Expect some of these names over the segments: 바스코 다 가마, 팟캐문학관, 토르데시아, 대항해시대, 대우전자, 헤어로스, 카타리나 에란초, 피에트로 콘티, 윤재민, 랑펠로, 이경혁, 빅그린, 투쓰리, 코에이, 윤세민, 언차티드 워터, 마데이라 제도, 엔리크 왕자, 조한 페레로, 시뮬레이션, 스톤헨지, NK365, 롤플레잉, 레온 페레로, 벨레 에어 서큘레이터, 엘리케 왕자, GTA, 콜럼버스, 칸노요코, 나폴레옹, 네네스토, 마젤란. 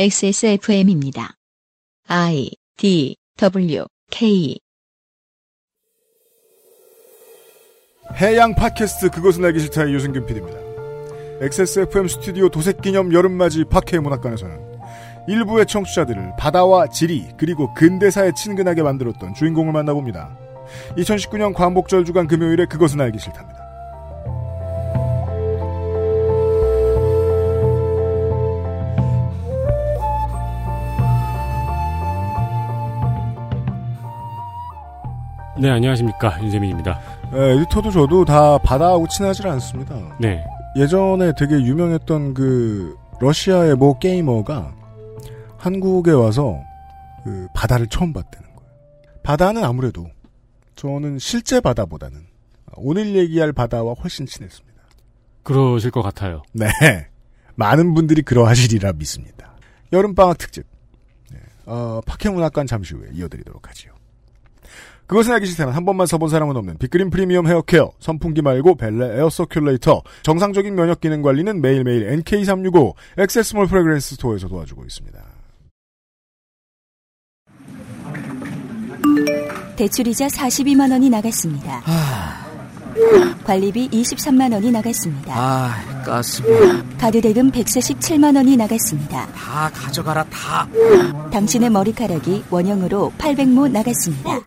XSFM입니다. I, D, W, K 해양 팟캐스트 그것은 알기 싫다의 유승균 PD입니다. XSFM 스튜디오 도색기념 여름맞이 팟캐문학관에서는 일부의 청취자들을 바다와 지리 그리고 근대사에 친근하게 만들었던 주인공을 만나봅니다. 2019년 광복절 주간 금요일에 그것은 알기 싫답니다. 네, 안녕하십니까. 윤재민입니다. 네, 에디터도 저도 다 바다하고 친하질 않습니다. 네. 예전에 되게 유명했던 그 러시아의 뭐 게이머가 한국에 와서 그 바다를 처음 봤다는 거예요. 바다는 아무래도 저는 실제 바다보다는 오늘 얘기할 바다와 훨씬 친했습니다. 그러실 것 같아요. 네. 많은 분들이 그러하시리라 믿습니다. 여름방학 특집. 네. 팟캐문학관 잠시 후에 이어드리도록 하지요. 그것은 알기 싫다는 한 번만 써본 사람은 없는 빅그린 프리미엄 헤어케어, 선풍기 말고 벨레 에어 서큘레이터, 정상적인 면역 기능 관리는 매일매일 NK365, 엑세스몰 프레그랜스 스토어에서 도와주고 있습니다. 대출이자 42만 원이 나갔습니다. 관리비 23만 원이 나갔습니다. 가스비. 카드 대금 147만 원이 나갔습니다. 다 가져가라, 다. 당신의 머리카락이 원형으로 800모 나갔습니다.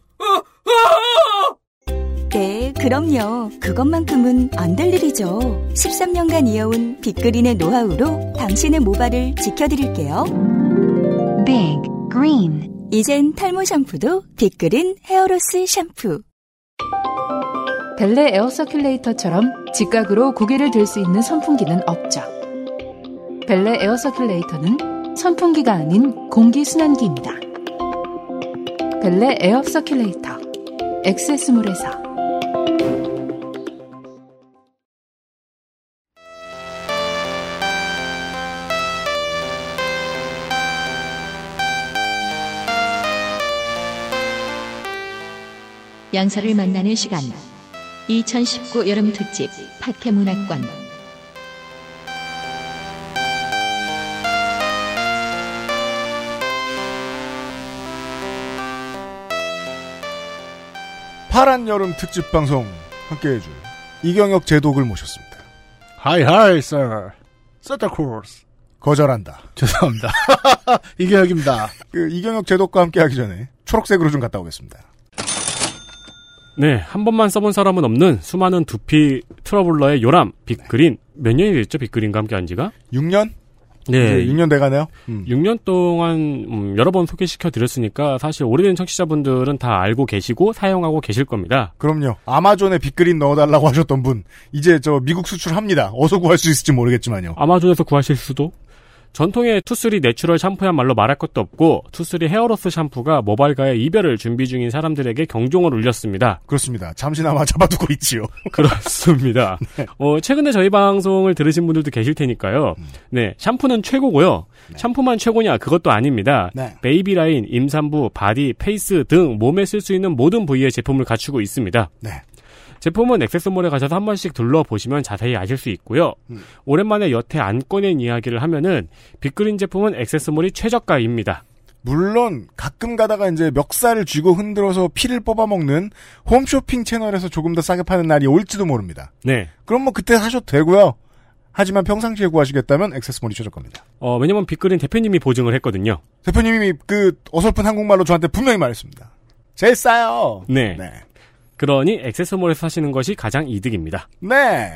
네, 그럼요. 그것만큼은 안 될 일이죠. 13년간 이어온 빅그린의 노하우로 당신의 모발을 지켜드릴게요. 빅 그린. 이젠 탈모 샴푸도 빅그린 헤어로스 샴푸. 벨레 에어 서큘레이터처럼 직각으로 고개를 들 수 있는 선풍기는 없죠. 벨레 에어 서큘레이터는 선풍기가 아닌 공기순환기입니다. 벨레 에어 서큘레이터 엑세스몰에서. 양서를 만나는 시간 2019 여름 특집 팟캐문학관. 파란 여름 특집 방송 함께해 줄 이경혁 제독을 모셨습니다. 하이 sir. Santa Cruz. 거절한다. 죄송합니다. 이경혁입니다. 이경혁 제독과 함께하기 전에 초록색으로 좀 갔다 오겠습니다. 네, 한 번만 써본 사람은 없는 수많은 두피 트러블러의 요람 빅그린. 몇 년이 됐죠? 빅그린과 함께 한 지가 6년? 네, 6년 돼가네요. 6년 동안 여러 번 소개시켜드렸으니까 사실 오래된 청취자분들은 다 알고 계시고 사용하고 계실 겁니다. 그럼요. 아마존에 빅그린 넣어달라고 하셨던 분 이제 저 미국 수출합니다. 어서 구할 수 있을지 모르겠지만요. 아마존에서 구하실 수도. 전통의 투쓰리 내추럴 샴푸야말로 말할 것도 없고 투쓰리 헤어로스 샴푸가 모발과의 이별을 준비 중인 사람들에게 경종을 울렸습니다. 그렇습니다. 잠시나마 잡아두고 있지요. 그렇습니다. 네. 최근에 저희 방송을 들으신 분들도 계실 테니까요. 네, 샴푸는 최고고요. 네. 샴푸만 최고냐? 그것도 아닙니다. 네. 베이비라인, 임산부, 바디, 페이스 등 몸에 쓸 수 있는 모든 부위의 제품을 갖추고 있습니다. 네. 제품은 액세스몰에 가셔서 한 번씩 둘러보시면 자세히 아실 수 있고요. 오랜만에 여태 안 꺼낸 이야기를 하면은 빅그린 제품은 액세스몰이 최저가입니다. 물론 가끔 가다가 이제 멱살을 쥐고 흔들어서 피를 뽑아먹는 홈쇼핑 채널에서 조금 더 싸게 파는 날이 올지도 모릅니다. 네. 그럼 뭐 그때 사셔도 되고요. 하지만 평상시에 구하시겠다면 액세스몰이 최저가입니다. 왜냐면 빅그린 대표님이 보증을 했거든요. 대표님이 그 어설픈 한국말로 저한테 분명히 말했습니다. 제일 싸요. 네. 네. 그러니 액세스몰에서 사시는 것이 가장 이득입니다. 네.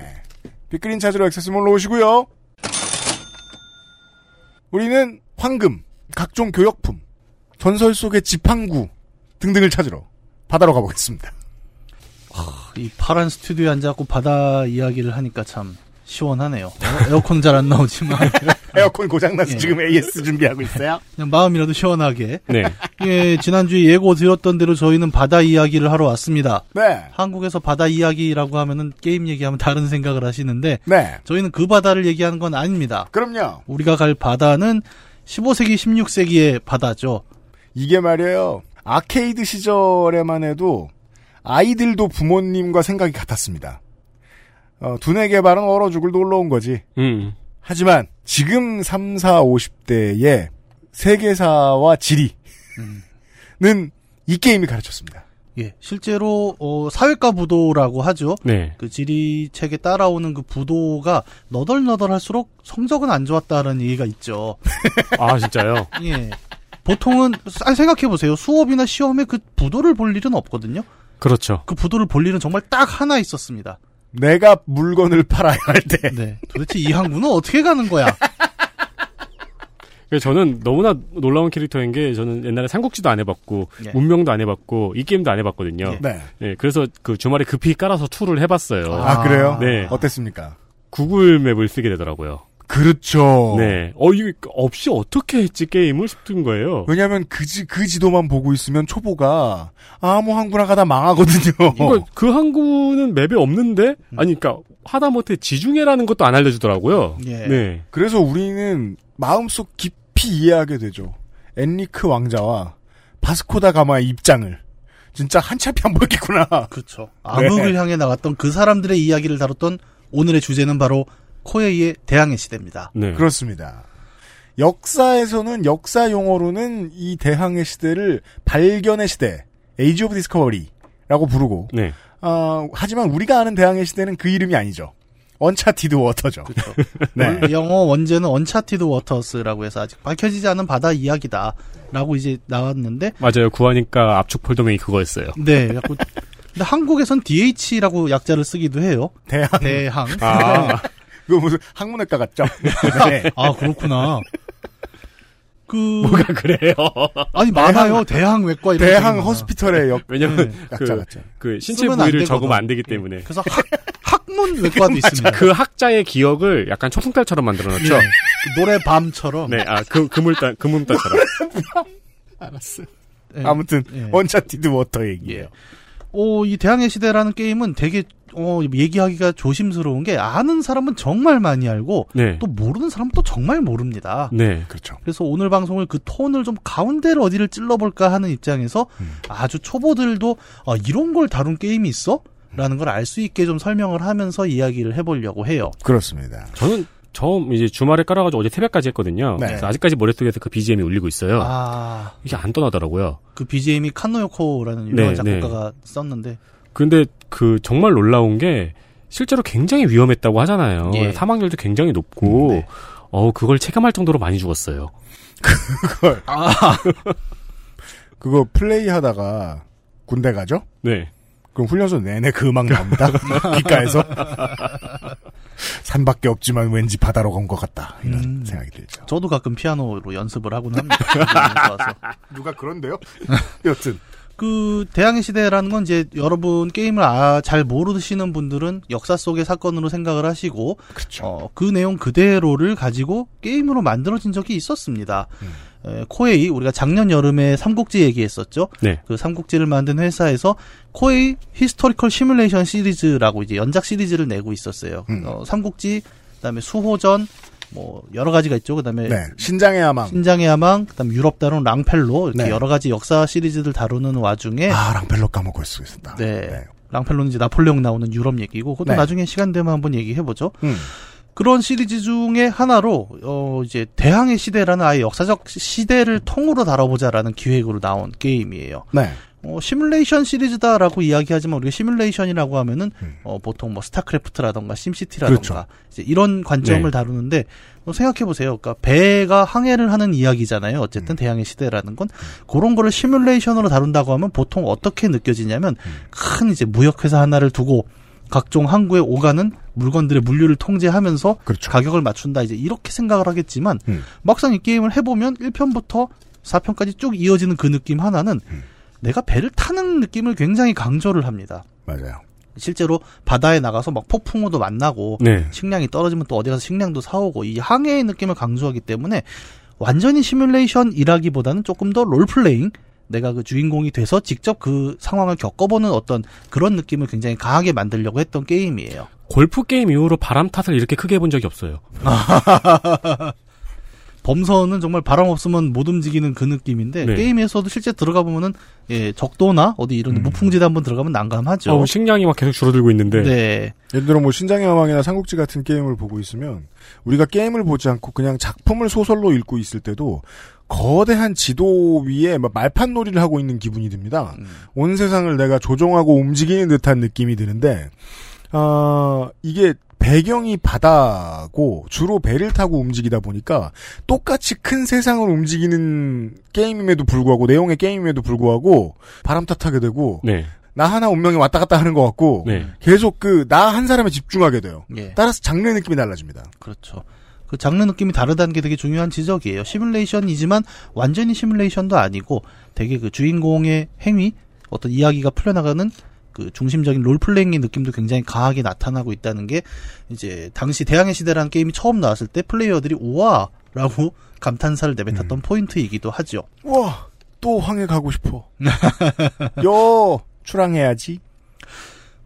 빅그린 찾으러 액세스몰로 오시고요. 우리는 황금, 각종 교역품, 전설 속의 지팡구 등등을 찾으러 바다로 가보겠습니다. 이 파란 스튜디오에 앉아갖고 바다 이야기를 하니까 참 시원하네요. 에어컨 잘 안 나오지만. 에어컨 고장나서 예. 지금 AS 준비하고 있어요? 그냥 마음이라도 시원하게. 네. 예, 지난주에 예고 드렸던 대로 저희는 바다 이야기를 하러 왔습니다. 네. 한국에서 바다 이야기라고 하면은 게임 얘기하면 다른 생각을 하시는데. 네. 저희는 그 바다를 얘기하는 건 아닙니다. 그럼요. 우리가 갈 바다는 15세기, 16세기의 바다죠. 이게 말이에요. 아케이드 시절에만 해도 아이들도 부모님과 생각이 같았습니다. 두뇌 개발은 얼어 죽을 놀러 온 거지. 하지만 지금 3, 4, 50대의 세계사와 지리는 이 게임이 가르쳤습니다. 예, 실제로 사회과 부도라고 하죠. 네. 그 지리 책에 따라오는 그 부도가 너덜너덜할수록 성적은 안 좋았다는 얘기가 있죠. 아, 진짜요? 예. 보통은 생각해 보세요. 수업이나 시험에 그 부도를 볼 일은 없거든요. 그렇죠. 그 부도를 볼 일은 정말 딱 하나 있었습니다. 내가 물건을 팔아야 할 때. 네. 도대체 이 항구는 어떻게 가는 거야? 저는 너무나 놀라운 캐릭터인 게 저는 옛날에 삼국지도 안 해봤고 예. 운명도 안 해봤고 이 게임도 안 해봤거든요. 네. 네. 그래서 그 주말에 급히 깔아서 투를 해봤어요. 아 그래요? 네. 어땠습니까? 구글 맵을 쓰게 되더라고요. 그렇죠. 네. 이거 없이 어떻게 했지 게임을 싶은 거예요. 왜냐하면 그 지도만 보고 있으면 초보가 아무 항구나가 다 망하거든요. 그러니까 그 항구는 맵에 없는데 아니 그러니까 하다못해 지중해라는 것도 안 알려주더라고요. 예. 네. 그래서 우리는 마음속 깊이 이해하게 되죠. 엔리크 왕자와 바스코 다 가마의 입장을. 진짜 한 치 앞이 안 보였겠구나. 그렇죠. 암흑을 네. 향해 나갔던 그 사람들의 이야기를 다뤘던 오늘의 주제는 바로 코에이의 대항해시대입니다. 네. 그렇습니다. 역사에서는 역사 용어로는 이 대항해시대를 발견의 시대, 에이지 오브 디스커버리라고 부르고 네. 하지만 우리가 아는 대항해시대는 그 이름이 아니죠. 언차티드 워터죠. 그렇죠. 네. 영어 원제는 언차티드 워터스라고 해서 아직 밝혀지지 않은 바다 이야기다라고 이제 나왔는데 맞아요. 구하니까 압축 폴더명이 그거였어요. 네. 근데 한국에선 DH라고 약자를 쓰기도 해요. 대항. 아. 그거 무슨 학문학과 같죠? 네. 아 그렇구나. 뭐가 그래요? 아니 많아요. 대항외과 이런. 대항 허스피털의 역. 왜냐면 네. 그 신체 부위를 적으면 안 되기 때문에. 그래서 학문외과도 있습니다. 그 학자의 기억을 약간 초승달처럼 만들어놨죠. 네. 노래 밤처럼. 네, 그물단처럼. 알았어요. 네. 아무튼 네. 언차티드 워터 얘기예요. 이 대항해 시대라는 게임은 되게 얘기하기가 조심스러운 게 아는 사람은 정말 많이 알고 네. 또 모르는 사람은 또 정말 모릅니다. 네, 그렇죠. 그래서 오늘 방송을 그 톤을 좀 가운데를 어디를 찔러볼까 하는 입장에서 아주 초보들도 이런 걸 다룬 게임이 있어? 라는 걸 알 수 있게 좀 설명을 하면서 이야기를 해보려고 해요. 그렇습니다. 저는 처음 이제 주말에 깔아가지고 어제 새벽까지 했거든요. 네. 그래서 아직까지 머릿속에서 그 BGM이 울리고 있어요. 아. 이게 안 떠나더라고요. 그 BGM이 칸노요코라는 유명한 네, 작곡가가 네. 썼는데. 근데 그 정말 놀라운 게 실제로 굉장히 위험했다고 하잖아요. 예. 사망률도 굉장히 높고, 네. 그걸 체감할 정도로 많이 죽었어요. 그걸. 아. 그거 플레이 하다가 군대 가죠? 네. 그럼 훈련소 내내 그 음악 나옵니다. 귓가에서. 산밖에 없지만 왠지 바다로 간 것 같다. 이런 생각이 들죠. 저도 가끔 피아노로 연습을 하곤 합니다. 누가 그런데요? 여튼. 그 대항해 시대라는 건 이제 여러분 게임을 잘 모르시는 분들은 역사 속의 사건으로 생각을 하시고 그렇죠. 그 내용 그대로를 가지고 게임으로 만들어진 적이 있었습니다. 코에이 우리가 작년 여름에 삼국지 얘기했었죠. 네. 그 삼국지를 만든 회사에서 코에이 히스토리컬 시뮬레이션 시리즈라고 이제 연작 시리즈를 내고 있었어요. 삼국지 그다음에 수호전 여러 가지가 있죠. 그다음에 네. 신장의 야망, 그다음 유럽 다룬 랑펠로 이렇게 네. 여러 가지 역사 시리즈들 다루는 와중에 랑펠로 까먹고 있었다. 네. 네. 랑펠로는 이제 나폴레옹 나오는 유럽 얘기고 그것도 네. 나중에 시간 되면 한번 얘기해 보죠. 그런 시리즈 중에 하나로 이제 대항해 시대라는 아예 역사적 시대를 통으로 다뤄보자라는 기획으로 나온 게임이에요. 네. 시뮬레이션 시리즈다라고 이야기하지만 우리가 시뮬레이션이라고 하면은 보통 스타크래프트라던가 심시티라던가 그렇죠. 이제 이런 관점을 네. 다루는데 생각해 보세요. 그러니까 배가 항해를 하는 이야기잖아요. 어쨌든 대항해 시대라는 건 그런 거를 시뮬레이션으로 다룬다고 하면 보통 어떻게 느껴지냐면 큰 이제 무역회사 하나를 두고 각종 항구에 오가는 물건들의 물류를 통제하면서 그렇죠. 가격을 맞춘다. 이제 이렇게 생각을 하겠지만 막상 이 게임을 해보면 1편부터 4편까지 쭉 이어지는 그 느낌 하나는 내가 배를 타는 느낌을 굉장히 강조를 합니다. 맞아요. 실제로 바다에 나가서 막 폭풍우도 만나고 네. 식량이 떨어지면 또 어디 가서 식량도 사오고 이 항해의 느낌을 강조하기 때문에 완전히 시뮬레이션이라기보다는 조금 더 롤플레잉 내가 그 주인공이 돼서 직접 그 상황을 겪어보는 어떤 그런 느낌을 굉장히 강하게 만들려고 했던 게임이에요. 골프 게임 이후로 바람 탓을 이렇게 크게 해본 적이 없어요. 범선은 정말 바람 없으면 못 움직이는 그 느낌인데 네. 게임에서도 실제 들어가 보면은 예, 적도나 어디 이런 무풍지대 한번 들어가면 난감하죠. 식량이 막 계속 줄어들고 있는데. 네. 예를 들어 뭐 신장의 여왕이나 삼국지 같은 게임을 보고 있으면 우리가 게임을 보지 않고 그냥 작품을 소설로 읽고 있을 때도 거대한 지도 위에 막 말판놀이를 하고 있는 기분이 듭니다. 온 세상을 내가 조종하고 움직이는 듯한 느낌이 드는데 이게 배경이 바다고 주로 배를 타고 움직이다 보니까 똑같이 큰 세상을 움직이는 게임임에도 불구하고 내용의 게임임에도 불구하고 바람 탓하게 되고 네. 나 하나 운명이 왔다 갔다 하는 것 같고 네. 계속 그 나 한 사람에 집중하게 돼요. 예. 따라서 장르 느낌이 달라집니다. 그렇죠. 그 장르 느낌이 다르다는 게 되게 중요한 지적이에요. 시뮬레이션이지만 완전히 시뮬레이션도 아니고 되게 그 주인공의 행위, 어떤 이야기가 풀려나가는 그 중심적인 롤플레잉의 느낌도 굉장히 강하게 나타나고 있다는 게 이제 당시 대항해시대라는 게임이 처음 나왔을 때 플레이어들이 우와! 라고 감탄사를 내뱉었던 포인트이기도 하죠. 우와! 또 황해 가고 싶어. 요! 출항해야지.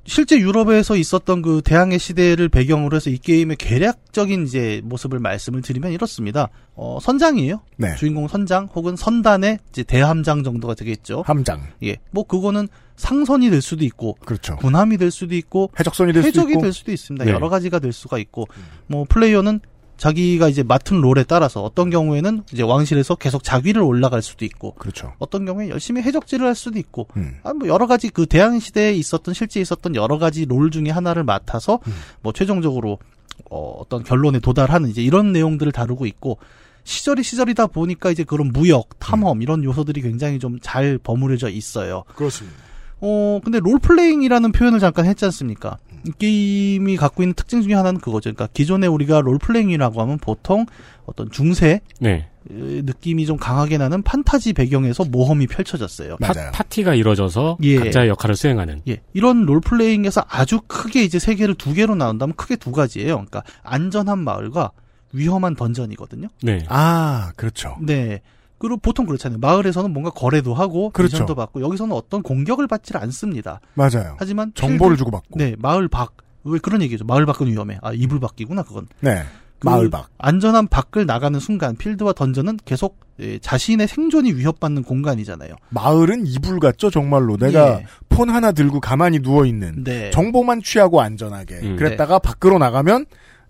실제 유럽에서 있었던 그 대항해 시대를 배경으로 해서 이 게임의 계략적인 이제 모습을 말씀을 드리면 이렇습니다. 선장이에요. 네. 주인공 선장 혹은 선단의 이제 대함장 정도가 되겠죠. 함장. 예. 뭐 그거는 상선이 될 수도 있고, 그렇죠. 군함이 될 수도 있고, 해적선이 될 수도 있고, 해적이 될 수도 있습니다. 네. 여러 가지가 될 수가 있고, 뭐 플레이어는 자기가 이제 맡은 롤에 따라서 어떤 경우에는 이제 왕실에서 계속 자위를 올라갈 수도 있고, 그렇죠. 어떤 경우에 열심히 해적질을 할 수도 있고, 뭐 여러 가지 그 대항해 시대에 있었던 실제 있었던 여러 가지 롤 중에 하나를 맡아서 뭐 최종적으로 어떤 결론에 도달하는 이제 이런 내용들을 다루고 있고 시절이다 보니까 이제 그런 무역, 탐험 이런 요소들이 굉장히 좀 잘 버무려져 있어요. 그렇습니다. 근데 롤플레잉이라는 표현을 잠깐 했지 않습니까? 게임이 갖고 있는 특징 중에 하나는 그거죠. 그러니까 기존에 우리가 롤플레잉이라고 하면 보통 어떤 중세 네. 느낌이 좀 강하게 나는 판타지 배경에서 모험이 펼쳐졌어요. 파티가 이루어져서 예. 각자의 역할을 수행하는. 예. 이런 롤플레잉에서 아주 크게 이제 세계를 두 개로 나눈다면 크게 두 가지예요. 그러니까 안전한 마을과 위험한 던전이거든요. 네. 아, 그렇죠. 네. 그리고 보통 그렇잖아요. 마을에서는 뭔가 거래도 하고 그렇죠. 미션도 받고 여기서는 어떤 공격을 받지 않습니다. 맞아요. 하지만 정보를 주고 받고. 네, 마을 밖. 왜 그런 얘기죠? 마을 밖은 위험해. 아, 이불 밖이구나 그건. 네. 그 마을 밖. 안전한 밖을 나가는 순간 필드와 던전은 계속 자신의 생존이 위협받는 공간이잖아요. 마을은 이불 같죠, 정말로. 내가 예. 폰 하나 들고 가만히 누워 있는. 네. 정보만 취하고 안전하게. 그랬다가 네. 밖으로 나가면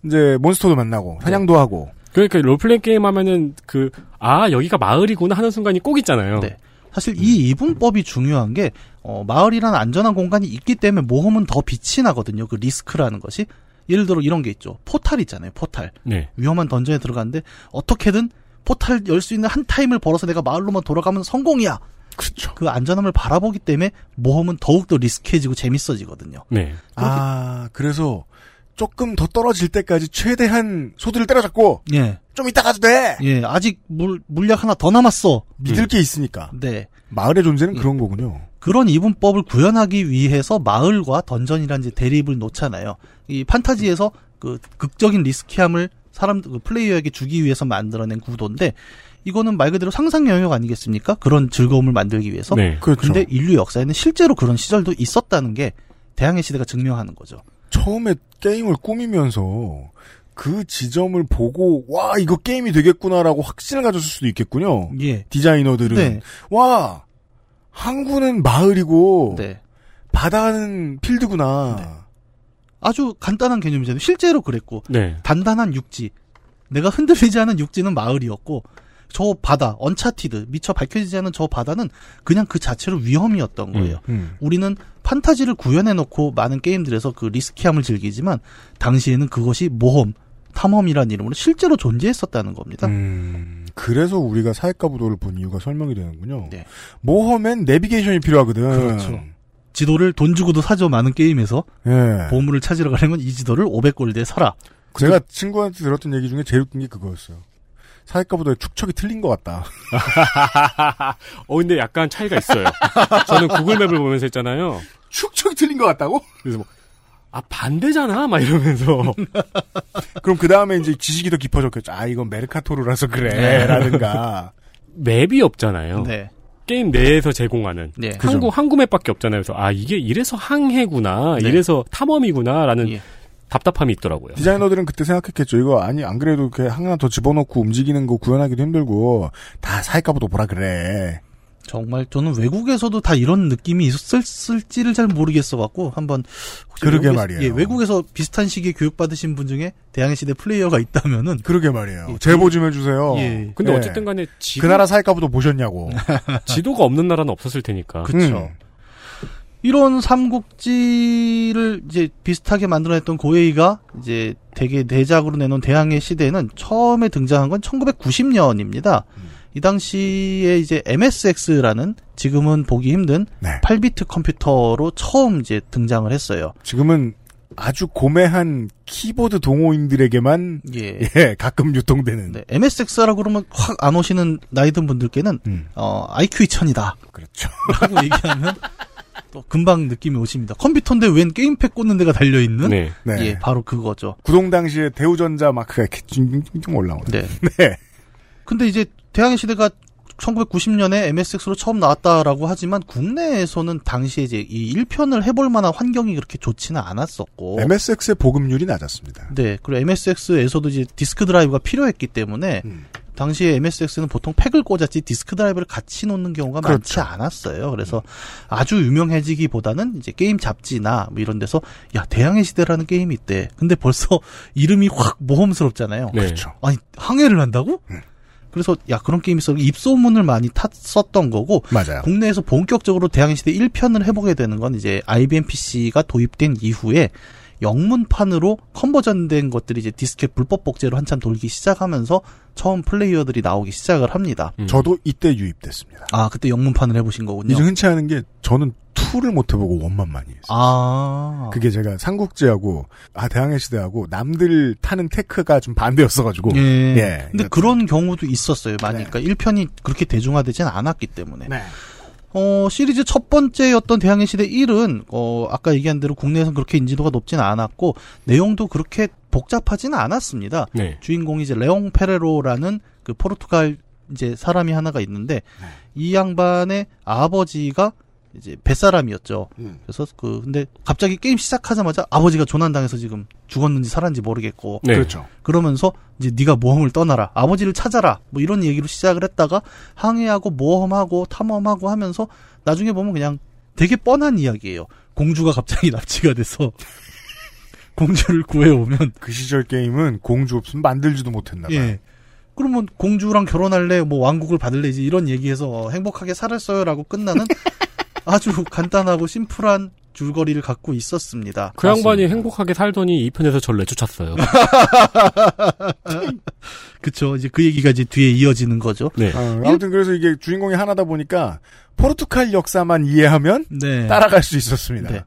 이제 몬스터도 만나고 사냥도 네. 하고. 그러니까 롤플레잉 게임 하면은 여기가 마을이구나 하는 순간이 꼭 있잖아요. 네. 사실 이 이분법이 중요한 게 마을이라는 안전한 공간이 있기 때문에 모험은 더 빛이 나거든요. 그 리스크라는 것이. 예를 들어 이런 게 있죠. 포탈 있잖아요. 포탈. 네. 위험한 던전에 들어갔는데 어떻게든 포탈 열 수 있는 한 타임을 벌어서 내가 마을로만 돌아가면 성공이야. 그렇죠. 그 안전함을 바라보기 때문에 모험은 더욱더 리스크해지고 재밌어지거든요. 네. 아, 그래서 조금 더 떨어질 때까지 최대한 소드를 때려잡고 예. 좀 이따 가도 돼. 예, 아직 물약 하나 더 남았어. 믿을 게 있으니까. 네. 마을의 존재는 그런 거군요. 그런 이분법을 구현하기 위해서 마을과 던전이라는 이제 대립을 놓잖아요. 이 판타지에서 그 극적인 리스키함을 그 플레이어에게 주기 위해서 만들어낸 구도인데 이거는 말 그대로 상상 영역 아니겠습니까? 그런 즐거움을 만들기 위해서. 네. 그렇죠. 근데 인류 역사에는 실제로 그런 시절도 있었다는 게 대항해 시대가 증명하는 거죠. 처음에 게임을 꾸미면서 그 지점을 보고 와 이거 게임이 되겠구나라고 확신을 가졌을 수도 있겠군요. 예. 디자이너들은 네. 와 항구는 마을이고 네. 바다는 필드구나. 네. 아주 간단한 개념이잖아요. 실제로 그랬고 네. 단단한 육지 내가 흔들리지 않은 육지는 마을이었고 저 바다 언차티드 미처 밝혀지지 않은 저 바다는 그냥 그 자체로 위험이었던 거예요. 우리는 판타지를 구현해놓고 많은 게임들에서 그 리스키함을 즐기지만 당시에는 그것이 모험, 탐험이라는 이름으로 실제로 존재했었다는 겁니다. 그래서 우리가 사회과부도를 본 이유가 설명이 되는군요. 네. 모험엔 내비게이션이 필요하거든. 그렇죠. 지도를 돈 주고도 사죠. 많은 게임에서 예. 보물을 찾으러 가려면 이 지도를 500골드에 사라. 제가 친구한테 들었던 얘기 중에 제일 웃긴 게 그거였어요. 사회과보다 축척이 틀린 것 같다. 근데 약간 차이가 있어요. 저는 구글맵을 보면서 했잖아요. 축척이 틀린 것 같다고? 그래서 반대잖아? 막 이러면서. 그럼 그 다음에 이제 지식이 더 깊어졌겠죠. 이건 메르카토르라서 그래. 네. 라든가. 맵이 없잖아요. 네. 게임 내에서 제공하는. 네. 항구 맵밖에 없잖아요. 그래서 이게 이래서 항해구나. 네. 이래서 탐험이구나. 라는. 예. 답답함이 있더라고요. 디자이너들은 그때 생각했겠죠. 이거 아니 안 그래도 이렇게 하나 더 집어넣고 움직이는 거 구현하기도 힘들고 다 사회값으로 보라 그래. 정말 저는 외국에서도 다 이런 느낌이 있었을지를 잘 모르겠어갖고 한번 그러게 말이에요. 예, 외국에서 비슷한 시기에 교육받으신 분 중에 대항해시대 플레이어가 있다면은 그러게 말이에요. 예, 제보 좀 해주세요. 예. 근데 예. 어쨌든 간에 지도, 그 나라 사회값도 보셨냐고. 지도가 없는 나라는 없었을 테니까. 그렇죠. 이런 삼국지를 이제 비슷하게 만들어냈던 고에이가 이제 되게 대작으로 내놓은 대항해시대는 처음에 등장한 건 1990년입니다. 이 당시에 이제 MSX라는 지금은 보기 힘든 네. 8비트 컴퓨터로 처음 이제 등장을 했어요. 지금은 아주 고매한 키보드 동호인들에게만 예, 가끔 유통되는. 네, MSX라고 그러면 확 안 오시는 나이 든 분들께는 IQ 2000이다. 그렇죠. 라고 얘기하면 또 금방 느낌이 오십니다. 컴퓨터인데 웬 게임팩 꽂는 데가 달려 있는? 네. 네. 예, 바로 그거죠. 구동 당시에 대우전자 마크가 이렇게 쭉 올라오는. 네. 네. 근데 이제 대항해시대가 1990년에 MSX로 처음 나왔다라고 하지만 국내에서는 당시에 이제 이 1편을 해볼 만한 환경이 그렇게 좋지는 않았었고. MSX의 보급률이 낮았습니다. 네. 그리고 MSX에서도 이제 디스크 드라이브가 필요했기 때문에 당시에 MSX는 보통 팩을 꽂았지 디스크 드라이브를 같이 놓는 경우가 그렇죠. 많지 않았어요. 그래서 아주 유명해지기보다는 이제 게임 잡지나 뭐 이런 데서 야, 대항해시대라는 게임이 있대. 근데 벌써 이름이 확 모험스럽잖아요. 네. 그렇죠. 아니, 항해를 한다고? 그래서 야 그런 게임이 있어 입소문을 많이 탔었던 거고 맞아요. 국내에서 본격적으로 대항해시대 1편을 해보게 되는 건 이제 IBM PC가 도입된 이후에 영문판으로 컨버전된 것들이 이제 디스켓 불법 복제로 한참 돌기 시작하면서 처음 플레이어들이 나오기 시작을 합니다. 저도 이때 유입됐습니다. 아 그때 영문판을 해보신 거군요. 요즘 흔치 않은 게 저는 2를 못 해보고 1만 많이 했어요. 아 그게 제가 삼국지하고 대항해시대하고 남들 타는 테크가 좀 반대였어가지고. 예. 예. 근데 그런 경우도 있었어요. 많이. 네. 그러니까 1편이 그렇게 대중화되진 않았기 때문에. 네. 시리즈 첫 번째였던 대항해시대 1은 아까 얘기한 대로 국내에서는 그렇게 인지도가 높진 않았고 내용도 그렇게 복잡하진 않았습니다. 네. 주인공이 이제 레온 페레로라는 그 포르투갈 이제 사람이 하나가 있는데 네. 이 양반의 아버지가 이제 뱃사람이었죠. 그래서 근데 갑자기 게임 시작하자마자 아버지가 조난당해서 지금 죽었는지 살았는지 모르겠고. 네. 그렇죠. 그러면서 이제 네가 모험을 떠나라. 아버지를 찾아라. 뭐 이런 얘기로 시작을 했다가 항해하고 모험하고 탐험하고 하면서 나중에 보면 그냥 되게 뻔한 이야기예요. 공주가 갑자기 납치가 돼서 공주를 구해오면 그 시절 게임은 공주 없으면 만들지도 못했나 봐요. 예. 그러면 공주랑 결혼할래? 뭐 왕국을 받을래? 이제 이런 얘기해서 행복하게 살았어요라고 끝나는 아주 간단하고 심플한 줄거리를 갖고 있었습니다. 그 양반이 행복하게 살더니 이 편에서 저를 내쫓았어요. 그쵸. 이제 그 얘기가 이제 뒤에 이어지는 거죠. 네. 아무튼 그래서 이게 주인공이 하나다 보니까 포르투갈 역사만 이해하면 네. 따라갈 수 있었습니다. 네.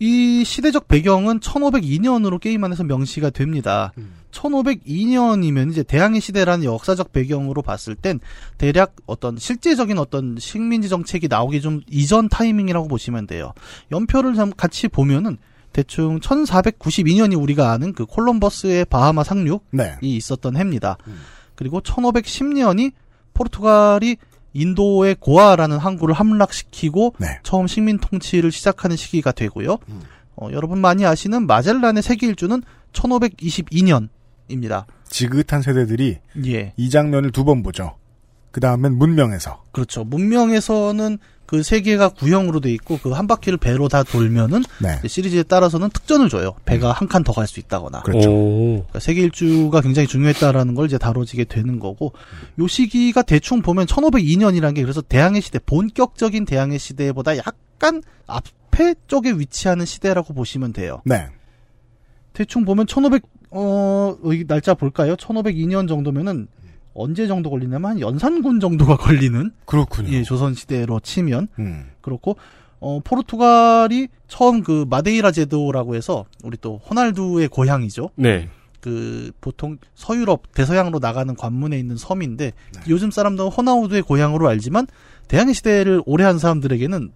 이 시대적 배경은 1502년으로 게임 안에서 명시가 됩니다. 1502년이면 이제 대항해 시대라는 역사적 배경으로 봤을 땐 대략 어떤 실제적인 어떤 식민지 정책이 나오기 좀 이전 타이밍이라고 보시면 돼요. 연표를 같이 보면은 대충 1492년이 우리가 아는 그 콜럼버스의 바하마 상륙이 네. 있었던 해입니다. 그리고 1510년이 포르투갈이 인도의 고아라는 항구를 함락시키고 네. 처음 식민 통치를 시작하는 시기가 되고요. 여러분 많이 아시는 마젤란의 세계 일주는 1522년입니다. 지긋한 세대들이 예. 이 장면을 두 번 보죠. 그 다음엔 문명에서. 그렇죠. 문명에서는 그 세계가 구형으로 돼 있고 그 한 바퀴를 배로 다 돌면은 네. 시리즈에 따라서는 특전을 줘요. 배가 한 칸 더 갈 수 있다거나. 그렇죠. 그러니까 세계 일주가 굉장히 중요했다라는 걸 이제 다뤄지게 되는 거고 요 시기가 대충 보면 1502년이라는 게 그래서 대항해 시대 본격적인 대항해 시대보다 약간 앞에 쪽에 위치하는 시대라고 보시면 돼요. 네. 대충 보면 날짜 볼까요? 1502년 정도면은 언제 정도 걸리냐면 한 연산군 정도가 걸리는 그렇군요. 예, 조선시대로 치면 그렇고 포르투갈이 처음 그 마데이라 제도라고 해서 우리 또 호날두의 고향이죠. 네. 그 보통 서유럽 대서양으로 나가는 관문에 있는 섬인데 네. 요즘 사람들은 호나우두의 고향으로 알지만 대항해시대를 오래 한 사람들에게는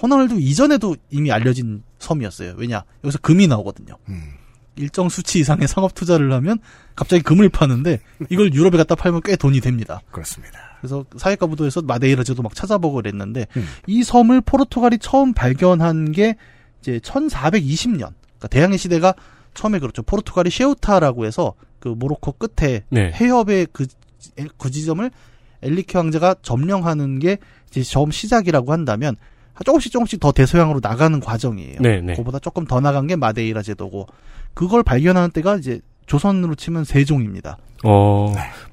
호나우두 이전에도 이미 알려진 섬이었어요. 왜냐 여기서 금이 나오거든요. 일정 수치 이상의 상업 투자를 하면 갑자기 금을 파는데 이걸 유럽에 갖다 팔면 꽤 돈이 됩니다. 그렇습니다. 그래서 사회가 보도에서 마데이라 제도 막 찾아보고 그랬는데 이 섬을 포르투갈이 처음 발견한 게 이제 1420년. 그러니까 대항해 시대가 처음에 그렇죠. 포르투갈이 셰우타라고 해서 그 모로코 끝에 네. 해협의 그 지점을 엘리케 왕자가 점령하는 게 이제 처음 시작이라고 한다면 조금씩 더 대서양으로 나가는 과정이에요. 네네. 그거보다 조금 더 나간 게 마데이라 제도고 그걸 발견하는 때가 이제 조선으로 치면 세종입니다.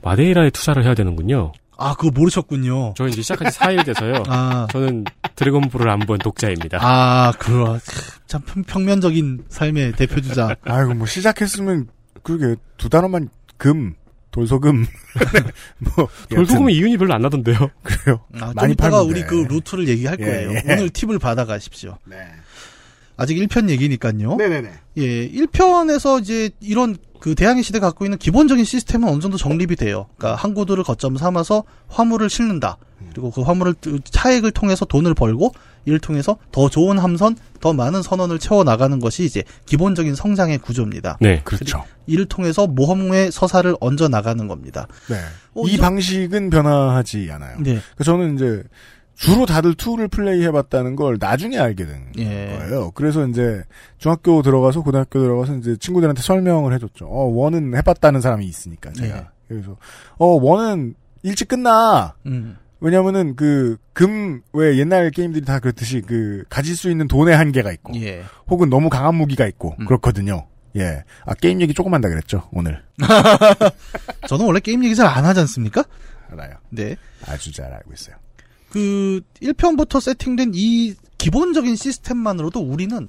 마데이라에 투자를 해야 되는군요. 아, 그거 모르셨군요. 저는 이제 시작한 지 4일 돼서요. 아. 저는 드래곤볼을 안 본 독자입니다. 아, 그거 참 평면적인 삶의 대표주자. 아이고, 뭐 시작했으면 그게 두 단어만 금. 돌소금. 뭐 돌소금은 이윤이 별로 안 나던데요. 그래요? 아, 좀 이따가 우리 그 루트를 얘기할 거예요. 예. 오늘 팁을 받아가십시오. 네. 아직 1편 얘기니까요. 네네네. 예, 1편에서 이제 이런 그 대항해시대 갖고 있는 기본적인 시스템은 어느 정도 정립이 돼요. 그러니까 항구들을 거점 삼아서 화물을 싣는다. 그리고 그 화물을 차액을 통해서 돈을 벌고 이를 통해서 더 좋은 함선, 더 많은 선원을 채워 나가는 것이 이제 기본적인 성장의 구조입니다. 네, 그렇죠. 이를 통해서 모험의 서사를 얹어 나가는 겁니다. 네. 이 방식은 변화하지 않아요. 네. 저는 이제 주로 다들 2를 플레이 해봤다는 걸 나중에 알게 된 거예요. 그래서 이제 중학교 들어가서 고등학교 들어가서 이제 친구들한테 설명을 해줬죠. 1은 해봤다는 사람이 있으니까 제가. 네. 그래서 1은 일찍 끝나. 왜냐면은 그 금 왜 옛날 게임들이 다 그렇듯이 그 가질 수 있는 돈의 한계가 있고, 예. 혹은 너무 강한 무기가 있고 그렇거든요. 예. 아, 게임 얘기 조금 한다 그랬죠 오늘. 저는 원래 게임 얘기 잘 안 하지 않습니까? 알아요. 네. 아주 잘 알고 있어요. 그 1편부터 세팅된 이 기본적인 시스템만으로도 우리는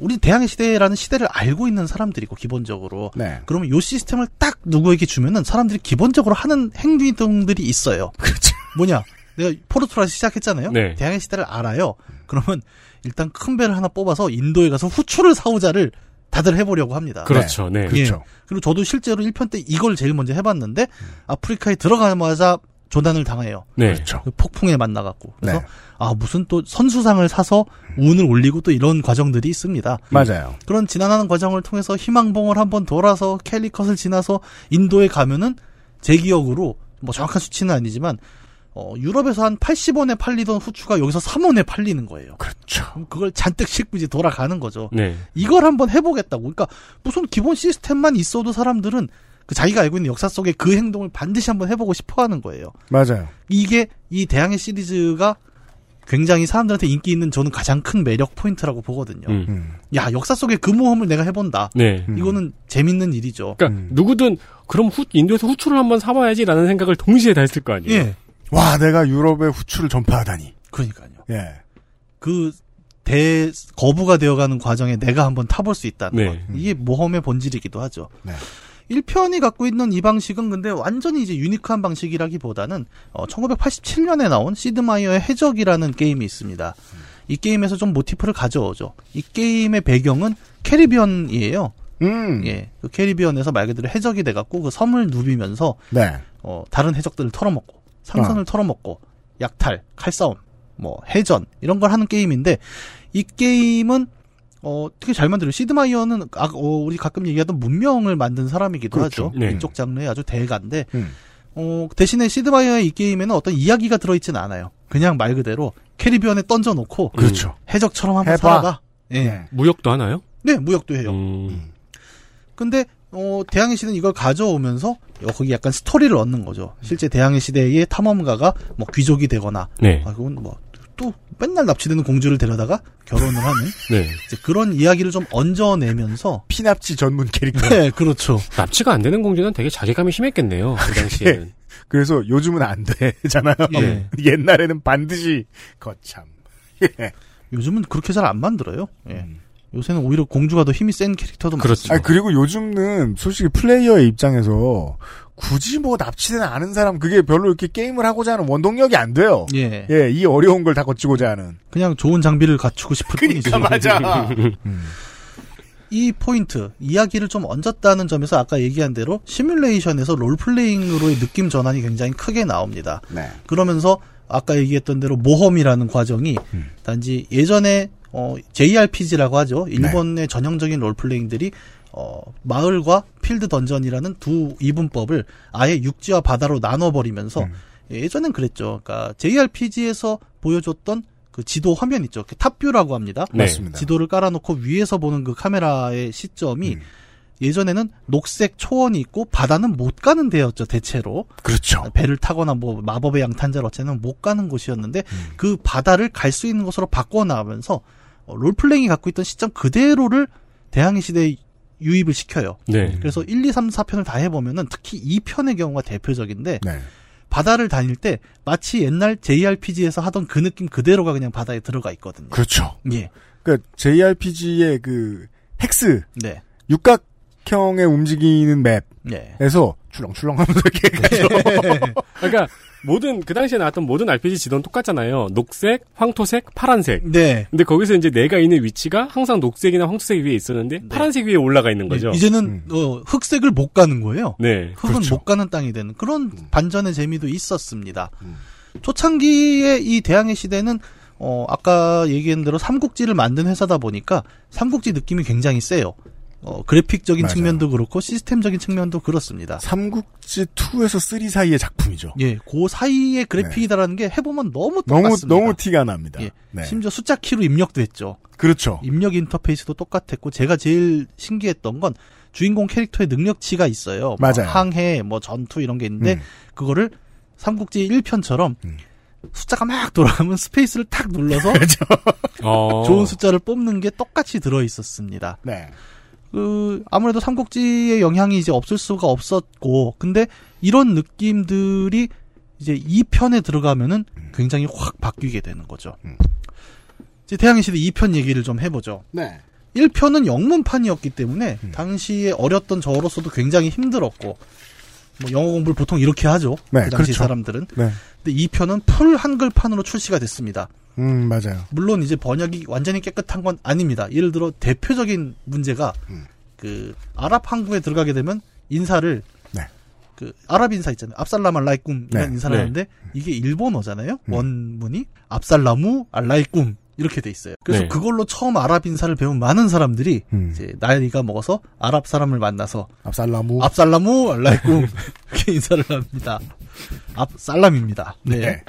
우리 대항해 시대라는 시대를 알고 있는 사람들이고 기본적으로. 네. 그러면 이 시스템을 딱 누구에게 주면은 사람들이 기본적으로 하는 행동들이 있어요. 그렇죠. 뭐냐? 내가 포르투갈에서 시작했잖아요. 네. 대항해 시대를 알아요. 그러면 일단 큰 배를 하나 뽑아서 인도에 가서 후추를 사오자를 다들 해보려고 합니다. 그렇죠. 네. 네. 그렇죠. 예. 그리고 저도 실제로 1편 때 이걸 제일 먼저 해봤는데 아프리카에 들어가자마자 조난을 당해요. 네. 그렇죠. 폭풍에 만나갖고. 그래서, 네. 아, 무슨 또 선수상을 사서 운을 올리고 또 이런 과정들이 있습니다. 맞아요. 그런 지나가는 과정을 통해서 희망봉을 한번 돌아서 캘리컷을 지나서 인도에 가면은 제 기억으로 뭐 정확한 수치는 아니지만, 유럽에서 한 80원에 팔리던 후추가 여기서 3원에 팔리는 거예요. 그렇죠. 그걸 잔뜩 싣고 이제 돌아가는 거죠. 네. 이걸 한번 해보겠다고. 그러니까 무슨 기본 시스템만 있어도 사람들은 그 자기가 알고 있는 역사 속에 그 행동을 반드시 한번 해보고 싶어 하는 거예요. 맞아요. 이게 이 대항해 시리즈가 굉장히 사람들한테 인기 있는 저는 가장 큰 매력 포인트라고 보거든요. 야, 역사 속에 그 모험을 내가 해본다. 네. 이거는 재밌는 일이죠. 그러니까 누구든 그럼 인도에서 후추를 한번 사봐야지라는 생각을 동시에 다 했을 거 아니에요. 예. 와, 내가 유럽에 후추를 전파하다니. 그러니까요. 예. 그 거부가 되어가는 과정에 내가 한번 타볼 수 있다는 네. 것. 이게 모험의 본질이기도 하죠. 네. 1편이 갖고 있는 이 방식은 근데 완전히 이제 유니크한 방식이라기보다는 1987년에 나온 시드마이어의 해적이라는 게임이 있습니다. 이 게임에서 좀 모티프를 가져오죠. 이 게임의 배경은 캐리비언이에요. 예, 그 캐리비언에서 말 그대로 해적이 돼갖고 그 섬을 누비면서 네. 다른 해적들을 털어먹고 상선을 털어먹고 약탈, 칼싸움, 뭐 해전 이런 걸 하는 게임인데 이 게임은 되게 잘 만들어요. 시드마이어는 우리 가끔 얘기하던 문명을 만든 사람이기도 그렇죠. 하죠. 네. 이쪽 장르의 아주 대가인데 대신에 시드마이어의 이 게임에는 어떤 이야기가 들어있진 않아요. 그냥 말 그대로 캐리비언에 던져놓고 그렇죠. 해적처럼 한번 살아봐. 예. 네. 무역도 하나요? 네. 무역도 해요. 근데 대항해 시대는 이걸 가져오면서 거기 약간 스토리를 얻는 거죠. 실제 대항해 시대의 탐험가가 뭐 귀족이 되거나 네. 그건 뭐 또 맨날 납치되는 공주를 데려다가 결혼을 하는 네. 이제 그런 이야기를 좀 얹어내면서 피납치 전문 캐릭터. 네, 그렇죠. 납치가 안 되는 공주는 되게 자괴감이 심했겠네요. 그 당시에는. 그래서 요즘은 안 되잖아요. 예. 옛날에는 반드시 거참. 예. 요즘은 그렇게 잘 안 만들어요. 예. 요새는 오히려 공주가 더 힘이 센 캐릭터도 그렇죠. 많죠. 그리고 요즘은 솔직히 플레이어의 입장에서 굳이 뭐 납치된 아는 사람 그게 별로 이렇게 게임을 하고자 하는 원동력이 안 돼요. 예. 예, 이 어려운 걸 다 거치고자 하는. 그냥 좋은 장비를 갖추고 싶을 뿐이죠. 그러니까 맞아. 이 포인트, 이야기를 좀 얹었다는 점에서 아까 얘기한 대로 시뮬레이션에서 롤플레잉으로의 느낌 전환이 굉장히 크게 나옵니다. 네. 그러면서 아까 얘기했던 대로 모험이라는 과정이 단지 예전에 JRPG라고 하죠. 일본의 네. 전형적인 롤플레잉들이 마을과 필드 던전이라는 두 이분법을 아예 육지와 바다로 나눠버리면서 예전엔 그랬죠. 그러니까 JRPG에서 보여줬던 그 지도 화면 있죠. 탑뷰라고 합니다. 네. 맞습니다. 지도를 깔아놓고 위에서 보는 그 카메라의 시점이 예전에는 녹색 초원이 있고 바다는 못 가는 데였죠, 대체로. 그렇죠. 배를 타거나 뭐 마법의 양탄자를 어쨌든 못 가는 곳이었는데 그 바다를 갈 수 있는 곳으로 바꿔나가면서 롤플레잉이 갖고 있던 시점 그대로를 대항해시대에 유입을 시켜요. 네. 그래서 1, 2, 3, 4편을 다 해보면은 특히 2편의 경우가 대표적인데 네. 바다를 다닐 때 마치 옛날 JRPG에서 하던 그 느낌 그대로가 그냥 바다에 들어가 있거든요. 그렇죠. 예. 그러니까 JRPG의 그 헥스 네. 육각형의 움직이는 맵에서 출렁출렁하면서 이렇게 그렇죠. 그러니까 모든 그 당시에 나왔던 모든 RPG 지도는 똑같잖아요. 녹색, 황토색, 파란색. 네. 근데 거기서 이제 내가 있는 위치가 항상 녹색이나 황토색 위에 있었는데 네. 파란색 위에 올라가 있는 거죠. 네. 이제는 흑색을 못 가는 거예요. 네. 흑은 그렇죠. 못 가는 땅이 되는 그런 반전의 재미도 있었습니다. 초창기의 이 대항해 시대는 아까 얘기한 대로 삼국지를 만든 회사다 보니까 삼국지 느낌이 굉장히 세요. 그래픽적인 맞아요. 측면도 그렇고 시스템적인 측면도 그렇습니다. 삼국지 2에서 3 사이의 작품이죠. 예, 그 사이의 그래픽이다라는 네. 게 해보면 너무 똑같습니다. 너무 티가 납니다. 예, 네. 심지어 숫자 키로 입력도 했죠. 그렇죠. 입력 인터페이스도 똑같았고 제가 제일 신기했던 건 주인공 캐릭터의 능력치가 있어요. 맞아요. 항해, 전투 이런 게 있는데 그거를 삼국지 1편처럼 숫자가 막 돌아가면 스페이스를 탁 눌러서 좋은 숫자를 뽑는 게 똑같이 들어있었습니다. 네. 아무래도 삼국지의 영향이 이제 없을 수가 없었고, 근데 이런 느낌들이 이제 2편에 들어가면은 굉장히 확 바뀌게 되는 거죠. 이제 대항해시대 2편 얘기를 좀 해보죠. 네. 1편은 영문판이었기 때문에, 당시에 어렸던 저로서도 굉장히 힘들었고, 영어 공부를 보통 이렇게 하죠. 네, 그 당시 그렇죠. 사람들은. 네. 근데 2편은 풀 한글판으로 출시가 됐습니다. 맞아요. 물론 이제 번역이 완전히 깨끗한 건 아닙니다. 예를 들어 대표적인 문제가 그 아랍 항구에 들어가게 되면 인사를 네. 그 아랍 인사 있잖아요. 압살람 알라이쿰 이런 네. 인사를 네. 하는데 이게 일본어잖아요. 원문이 압살라무 알라이쿰 이렇게 돼 있어요. 그래서 네. 그걸로 처음 아랍 인사를 배운 많은 사람들이 이제 나이가 먹어서 아랍 사람을 만나서 압살라무 알라이쿰 이렇게 인사를 합니다. 압살람입니다. 네. 네.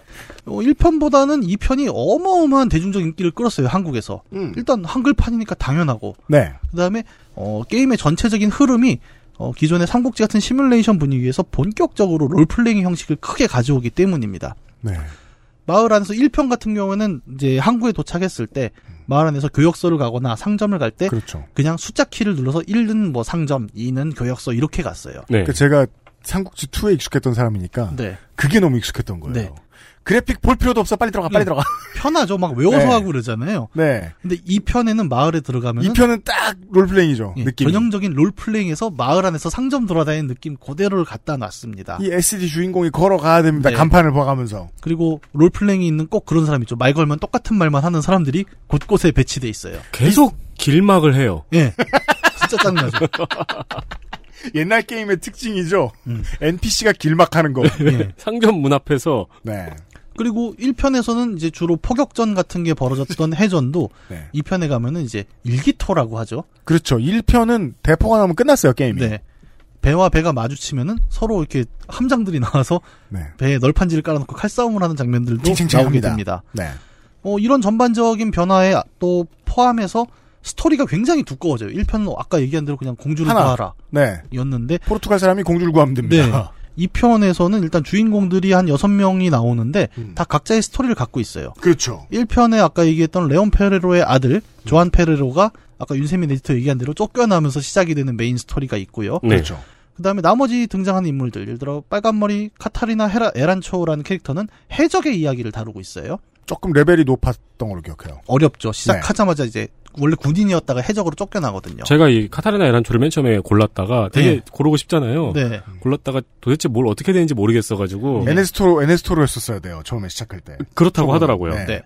1편보다는 2편이 어마어마한 대중적 인기를 끌었어요. 한국에서. 일단 한글판이니까 당연하고. 네. 그다음에 게임의 전체적인 흐름이 기존의 삼국지 같은 시뮬레이션 분위기에서 본격적으로 롤플레잉 형식을 크게 가져오기 때문입니다. 네. 마을 안에서 1편 같은 경우는 이제 항구에 도착했을 때 마을 안에서 교역소를 가거나 상점을 갈 때 그렇죠. 그냥 숫자 키를 눌러서 1은 상점, 2는 교역소 이렇게 갔어요. 네. 그러니까 제가 삼국지 2에 익숙했던 사람이니까 네. 그게 너무 익숙했던 거예요. 네. 그래픽 볼 필요도 없어. 빨리 들어가. 편하죠. 막 외워서 네. 하고 그러잖아요. 네. 근데 2편에는 마을에 들어가면 2편은 딱 롤플레잉이죠. 예, 느낌. 전형적인 롤플레잉에서 마을 안에서 상점 돌아다니는 느낌 그대로를 갖다 놨습니다. 이 SD 주인공이 걸어가야 됩니다. 네. 간판을 봐가면서. 그리고 롤플레잉이 있는 꼭 그런 사람 있죠. 말 걸면 똑같은 말만 하는 사람들이 곳곳에 배치돼 있어요. 계속 길막을 해요. 예. 진짜 짜증나죠. 옛날 게임의 특징이죠. NPC가 길막하는 거. 예. 상점 문 앞에서. 네. 그리고 1편에서는 이제 주로 포격전 같은 게 벌어졌던 해전도 네. 2편에 가면은 이제 일기토라고 하죠. 그렇죠. 1편은 대포가 나면 끝났어요, 게임이. 네. 배와 배가 마주치면은 서로 이렇게 함장들이 나와서 네. 배에 널판지를 깔아놓고 칼싸움을 하는 장면들도 나오게 됩니다. 네. 이런 전반적인 변화에 또 포함해서 스토리가 굉장히 두꺼워져요. 1편은 아까 얘기한 대로 그냥 공주를 구하라. 네. 였는데. 포르투갈 사람이 공주를 구하면 됩니다. 네. 2편에서는 일단 주인공들이 한 6명이 나오는데 다 각자의 스토리를 갖고 있어요. 그렇죠. 1편에 아까 얘기했던 레온 페레로의 아들 조한 페레로가 아까 윤세민 에디터 얘기한 대로 쫓겨나면서 시작이 되는 메인 스토리가 있고요. 네. 그렇죠. 그다음에 나머지 등장하는 인물들, 예를 들어 빨간머리 카타리나 에란초라는 캐릭터는 해적의 이야기를 다루고 있어요. 조금 레벨이 높았던 걸로 기억해요. 어렵죠. 시작하자마자 네. 이제 원래 군인이었다가 해적으로 쫓겨나거든요. 제가 이 카타리나 에란초를 맨 처음에 골랐다가 되게 네. 고르고 싶잖아요. 네. 골랐다가 도대체 뭘 어떻게 되는지 모르겠어가지고. 네네스토로 했었어야 돼요. 처음에 시작할 때. 그렇다고 하더라고요. 네. 네.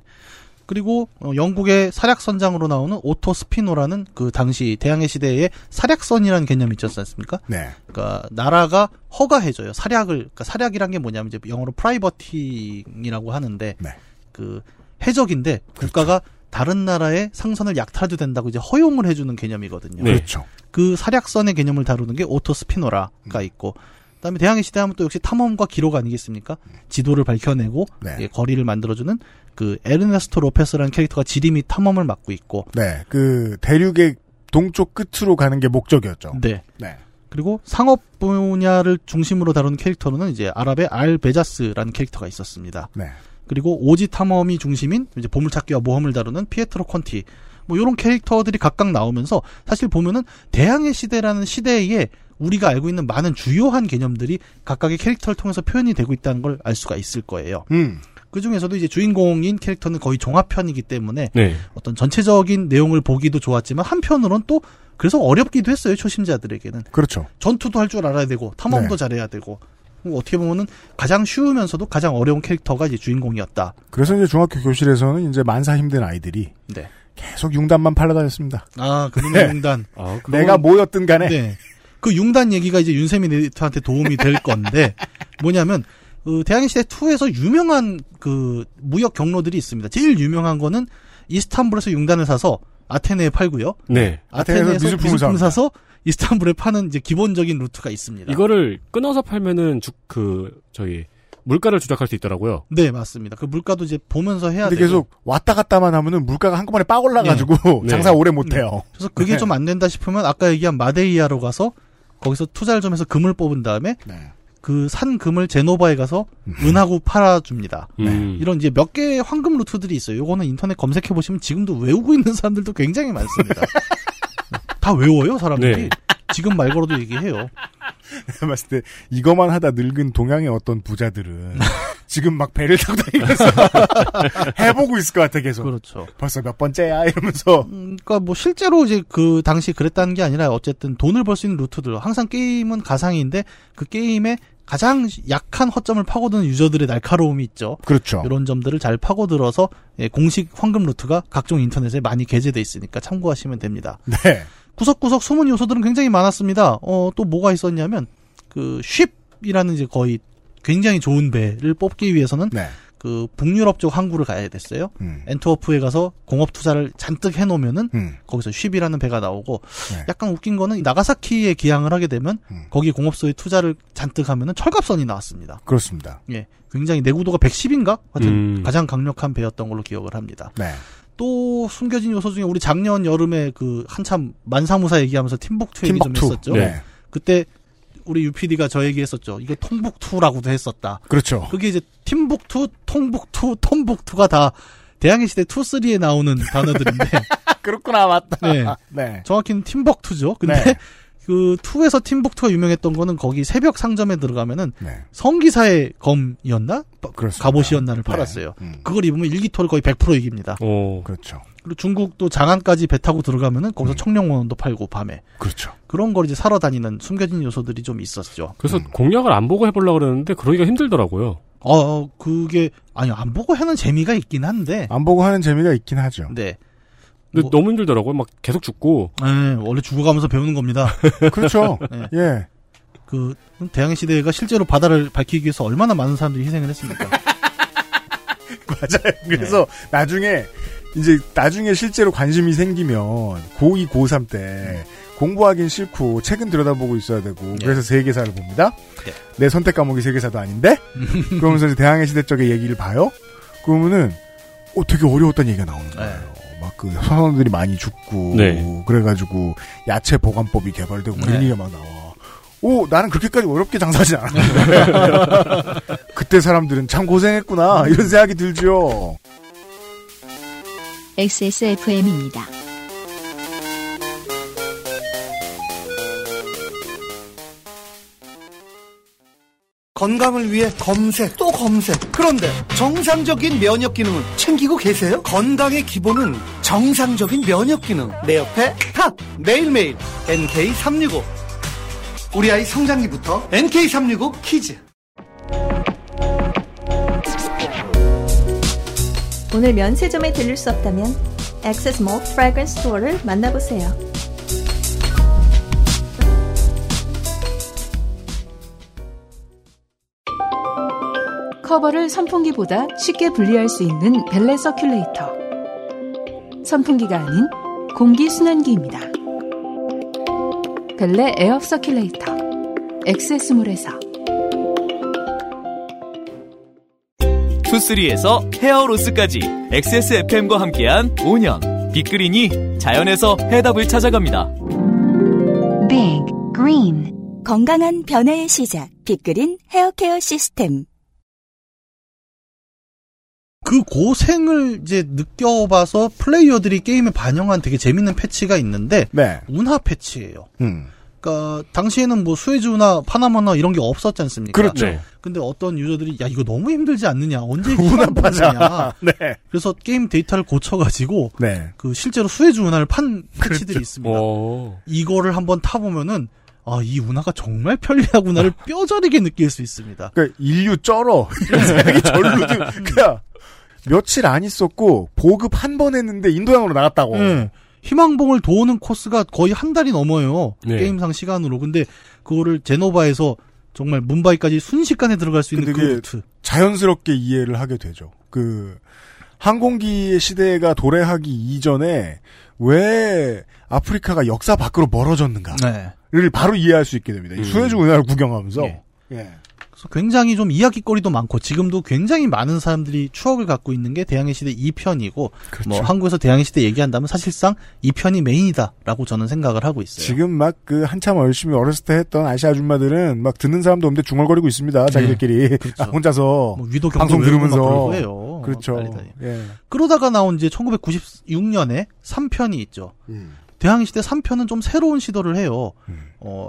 그리고 영국의 사략선장으로 나오는 오토 스피노라는 그 당시 대항해 시대에 사략선이라는 개념이 있지 않습니까? 네. 그러니까 나라가 허가해줘요. 그러니까 사략이란 게 뭐냐면 이제 영어로 프라이버팅이라고 하는데 네. 그 해적인데 국가가 그렇죠. 다른 나라의 상선을 약탈해도 된다고 이제 허용을 해주는 개념이거든요. 네. 그렇죠. 그 사략선의 개념을 다루는 게 오토 스피노라가 있고 그다음에 대항해 시대 하면 또 역시 탐험과 기록 아니겠습니까? 지도를 밝혀내고 네. 예, 거리를 만들어주는 그 에르네스토 로페스라는 캐릭터가 지림이 탐험을 맡고 있고, 네, 그 대륙의 동쪽 끝으로 가는 게 목적이었죠. 네, 네. 그리고 상업 분야를 중심으로 다루는 캐릭터로는 이제 아랍의 알 베자스라는 캐릭터가 있었습니다. 네. 그리고 오지 탐험이 중심인 이제 보물찾기와 모험을 다루는 피에트로 콘티. 뭐 이런 캐릭터들이 각각 나오면서 사실 보면은 대항해 시대라는 시대에 우리가 알고 있는 많은 주요한 개념들이 각각의 캐릭터를 통해서 표현이 되고 있다는 걸 알 수가 있을 거예요. 그 중에서도 이제 주인공인 캐릭터는 거의 종합편이기 때문에 네. 어떤 전체적인 내용을 보기도 좋았지만 한편으론 또 그래서 어렵기도 했어요. 초심자들에게는. 그렇죠. 전투도 할 줄 알아야 되고 탐험도 네. 잘해야 되고 어떻게 보면은 가장 쉬우면서도 가장 어려운 캐릭터가 이제 주인공이었다. 그래서 이제 중학교 교실에서는 이제 만사 힘든 아이들이 네. 계속 융단만 팔러다녔습니다. 아, 그놈의 융단. 아, 그건... 내가 뭐였든 간에. 네. 그 융단 얘기가 이제 윤세민 에디터한테 도움이 될 건데 뭐냐면 대항해 시대 2에서 유명한 그 무역 경로들이 있습니다. 제일 유명한 거는 이스탄불에서 융단을 사서 아테네에 팔고요. 네. 아테네에서 미술품을 사서 이스탄불에 파는 이제 기본적인 루트가 있습니다. 이거를 끊어서 팔면은 물가를 조작할 수 있더라고요. 네, 맞습니다. 그 물가도 이제 보면서 해야 돼요. 근데 계속 왔다 갔다만 하면은 물가가 한꺼번에 빡 올라가지고 네. 장사 오래 못 해요. 네. 그래서 그게 네. 좀 안 된다 싶으면 아까 얘기한 마데이라로 가서 거기서 투자를 좀 해서 금을 뽑은 다음에 네. 그 산 금을 제노바에 가서 은하고 팔아줍니다. 네. 이런 이제 몇 개의 황금 루트들이 있어요. 요거는 인터넷 검색해보시면 지금도 외우고 있는 사람들도 굉장히 많습니다. 다 외워요, 사람들이. 네. 지금 말 걸어도 얘기해요. 내가 봤을 때 이거만 하다 늙은 동양의 어떤 부자들은 지금 막 배를 타고 다니면서 해보고 있을 것 같아 계속. 그렇죠. 벌써 몇 번째야 이러면서. 그러니까 뭐 실제로 이제 그 당시 그랬다는 게 아니라 어쨌든 돈을 벌 수 있는 루트들. 항상 게임은 가상인데 그 게임에 가장 약한 허점을 파고드는 유저들의 날카로움이 있죠. 그렇죠. 이런 점들을 잘 파고들어서 공식 황금 루트가 각종 인터넷에 많이 게재돼 있으니까 참고하시면 됩니다. 네. 구석구석 숨은 요소들은 굉장히 많았습니다. 또 뭐가 있었냐면, 그, 쉽이라는 이제 거의 굉장히 좋은 배를 뽑기 위해서는, 네. 그, 북유럽 쪽 항구를 가야 됐어요. 엔트워프에 가서 공업 투자를 잔뜩 해놓으면은, 거기서 쉽이라는 배가 나오고, 네. 약간 웃긴 거는, 나가사키에 기항을 하게 되면, 거기 공업소에 투자를 잔뜩 하면은 철갑선이 나왔습니다. 그렇습니다. 예. 굉장히 내구도가 110인가? 하여튼, 가장 강력한 배였던 걸로 기억을 합니다. 네. 또 숨겨진 요소 중에 우리 작년 여름에 그 한참 만사무사 얘기하면서 팀북투 얘기 좀 했었죠. 네. 그때 우리 UPD가 저 얘기했었죠. 이거 통북투라고도 했었다. 그렇죠. 그게 이제 팀북투, 통북투, 톰북투가 다 대항해시대 2, 3에 나오는 단어들인데. 그렇구나, 맞다. 네. 네. 정확히는 팀북투죠. 근데 네. 그 2에서 팀북투가 유명했던 거는 거기 새벽 상점에 들어가면은 네. 성기사의 검이었나? 그렇습니다. 갑옷이었나를 팔았어요. 네. 그걸 입으면 일기토를 거의 100% 이깁니다. 오, 그렇죠. 그리고 중국도 장안까지 배 타고 들어가면은 거기서 청룡원원도 팔고 밤에. 그렇죠. 그런 걸 이제 사러 다니는 숨겨진 요소들이 좀 있었죠. 그래서 공략을 안 보고 해보려고 그러는데 그러기가 힘들더라고요. 그게 아니 안 보고 하는 재미가 있긴 한데. 안 보고 하는 재미가 있긴 하죠. 네. 근데 너무 힘들더라고요. 막 계속 죽고. 네, 원래 죽어가면서 배우는 겁니다. 그렇죠. 네. 예. 그 대항해 시대가 실제로 바다를 밝히기 위해서 얼마나 많은 사람들이 희생을 했습니까? 맞아요. 그래서 네. 나중에 실제로 관심이 생기면 고2, 고3 때 공부하긴 싫고 책은 들여다보고 있어야 되고 네. 그래서 세계사를 봅니다. 네. 내 선택 과목이 세계사도 아닌데? 그러면서 이제 대항해 시대 쪽의 얘기를 봐요. 그러면은 되게 어려웠다는 얘기가 나오는 거예요. 네. 막 그 선원들이 많이 죽고 네. 그래가지고 야채 보관법이 개발되고 네. 이런 얘기가 막 나와. 나는 그렇게까지 어렵게 장사하진 않았는데 그때 사람들은 참 고생했구나 이런 생각이 들죠. XSFM입니다. 건강을 위해 검색 또 검색. 그런데 정상적인 면역 기능은 챙기고 계세요? 건강의 기본은 정상적인 면역 기능. 내 옆에 탁! 매일매일 NK365. 우리 아이 성장기부터 NK365 키즈. 오늘 면세점에 들릴 수 없다면 액세스몰 프래그런스 스토어를 만나보세요. 커버를 선풍기보다 쉽게 분리할 수 있는 벨레 서큘레이터. 선풍기가 아닌 공기순환기입니다. 벨레 에어 서큘레이터. 엑세스몰에서 투쓰리에서 헤어로스까지 XSFM과 함께한 5년 빅그린이 자연에서 해답을 찾아갑니다. Big Green. 건강한 변화의 시작 빅그린 헤어케어 시스템. 그 고생을 이제 느껴봐서 플레이어들이 게임에 반영한 되게 재밌는 패치가 있는데 네. 운하 패치예요. 그러니까 당시에는 뭐 수에즈나 파나마나 이런 게 없었지 않습니까? 그렇죠. 네. 근데 어떤 유저들이 야 이거 너무 힘들지 않느냐 언제 운하 파냐. 네. 그래서 게임 데이터를 고쳐가지고 네. 그 실제로 수에즈 운하를 판 패치들이 그렇죠. 있습니다. 오. 이거를 한번 타보면은. 아, 이 운하가 정말 편리하구나를 뼈저리게 느낄 수 있습니다. 그러니까 인류 쩔어. 이런 생각이 절로 그러니까 며칠 안 있었고 보급 한 번 했는데 인도양으로 나갔다고. 희망봉을 도는 코스가 거의 한 달이 넘어요. 네. 게임상 시간으로. 근데 그거를 제노바에서 정말 문바이까지 순식간에 들어갈 수 있는 그 루트. 자연스럽게 이해를 하게 되죠. 그 항공기의 시대가 도래하기 이전에 왜 아프리카가 역사 밖으로 멀어졌는가. 네. 를 바로 이해할 수 있게 됩니다. 수에즈 운하를 구경하면서. 예. 예. 그래서 굉장히 좀 이야기거리도 많고 지금도 굉장히 많은 사람들이 추억을 갖고 있는 게 대항해시대 2편이고 그렇죠. 뭐 한국에서 대항해시대 얘기한다면 사실상 2편이 메인이다라고 저는 생각을 하고 있어요. 지금 막 그 한참 열심히 어렸을 때 했던 아시아 아줌마들은 막 듣는 사람도 없는데 중얼거리고 있습니다. 자기들끼리 네. 그렇죠. 혼자서 뭐 위도 방송 들으면서 해요. 그렇죠. 예. 그러다가 나온 이제 1996년에 3편이 있죠. 대항해시대 3편은 좀 새로운 시도를 해요.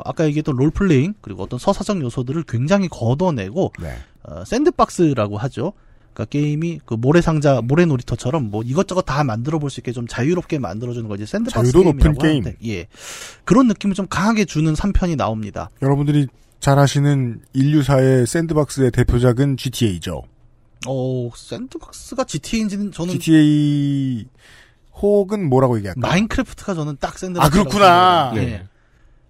아까 얘기했던 롤플레잉 그리고 어떤 서사적 요소들을 굉장히 걷어내고 네. 샌드박스라고 하죠. 그러니까 게임이 그 모래상자, 모래놀이터처럼 뭐 이것저것 다 만들어 볼 수 있게 좀 자유롭게 만들어주는 거 이제 샌드박스 자유도 게임이라고 높은 하는데, 게임. 예, 그런 느낌을 좀 강하게 주는 3편이 나옵니다. 여러분들이 잘 아시는 인류사의 샌드박스의 대표작은 GTA죠. 샌드박스가 GTA인지는 저는 GTA. 혹은 뭐라고 얘기할까? 마인크래프트가 저는 딱 샌드박스. 아, 그렇구나. 네.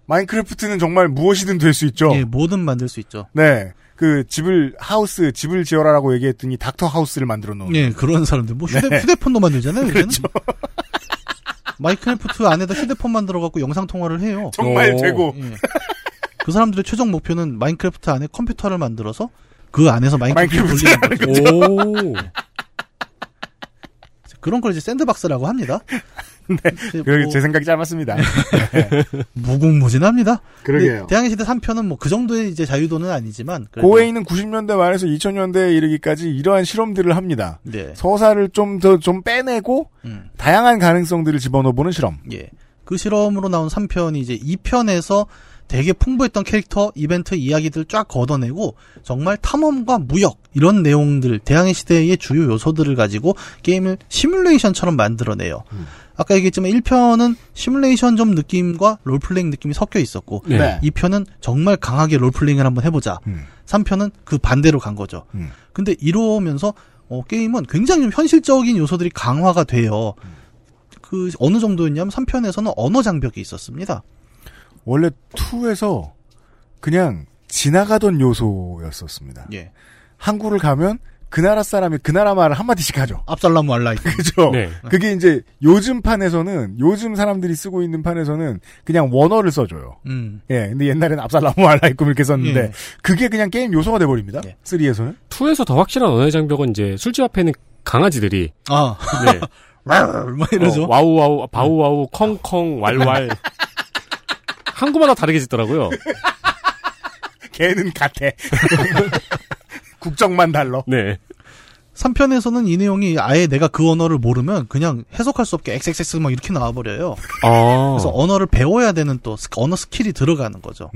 마인크래프트는 정말 무엇이든 될 수 있죠. 예, 뭐든 만들 수 있죠. 네. 그 집을 지어라라고 얘기했더니 닥터 하우스를 만들어 놓은. 예, 그런 사람들. 뭐 네. 휴대폰도 만들잖아요. 그렇죠. 마인크래프트 안에다 휴대폰 만들어 갖고 영상 통화를 해요. 정말 되고. 예. 그 사람들의 최종 목표는 마인크래프트 안에 컴퓨터를 만들어서 그 안에서 마인크래프트를 돌리는 거죠. 그런 걸 이제 샌드박스라고 합니다. 네. 뭐... 제 생각이 짧았습니다. 네. 무궁무진합니다. 그러게요. 대항해시대 3편은 뭐 그 정도의 이제 자유도는 아니지만. 그래도... 고에이는 90년대 말에서 2000년대에 이르기까지 이러한 실험들을 합니다. 네. 서사를 좀 더 좀 빼내고, 다양한 가능성들을 집어넣어보는 실험. 예. 그 실험으로 나온 3편이 이제 2편에서 되게 풍부했던 캐릭터, 이벤트, 이야기들 쫙 걷어내고 정말 탐험과 무역 이런 내용들, 대항해 시대의 주요 요소들을 가지고 게임을 시뮬레이션처럼 만들어내요. 아까 얘기했지만 1편은 시뮬레이션 좀 느낌과 롤플레잉 느낌이 섞여 있었고 네. 2편은 정말 강하게 롤플레잉을 한번 해보자. 3편은 그 반대로 간 거죠. 근데 이러면서 게임은 굉장히 좀 현실적인 요소들이 강화가 돼요. 그 어느 정도였냐면 3편에서는 언어 장벽이 있었습니다. 원래 2에서 그냥 지나가던 요소였었습니다. 예. 항구를 가면 그 나라 사람이 그 나라 말을 한마디씩 하죠. 압살라무 알라이. 그죠? 네. 그게 이제 요즘 사람들이 쓰고 있는 판에서는 그냥 원어를 써줘요. 예. 근데 옛날에는 압살라무 알라이꿈 이렇게 썼는데 예. 그게 그냥 게임 요소가 돼버립니다. 예. 3에서는. 2에서 더 확실한 언어의 장벽은 이제 술집 앞에 있는 강아지들이. 아. 네. 막 이러죠. 와우와우, 바우와우, 컹컹, 왈왈. 한국마다 다르게 짓더라고요. 걔는 같아. 국적만 달러. 네. 3편에서는 이 내용이 아예 내가 그 언어를 모르면 그냥 해석할 수 없게 XXX 막 이렇게 나와버려요. 아. 그래서 언어를 배워야 되는 또 언어 스킬이 들어가는 거죠.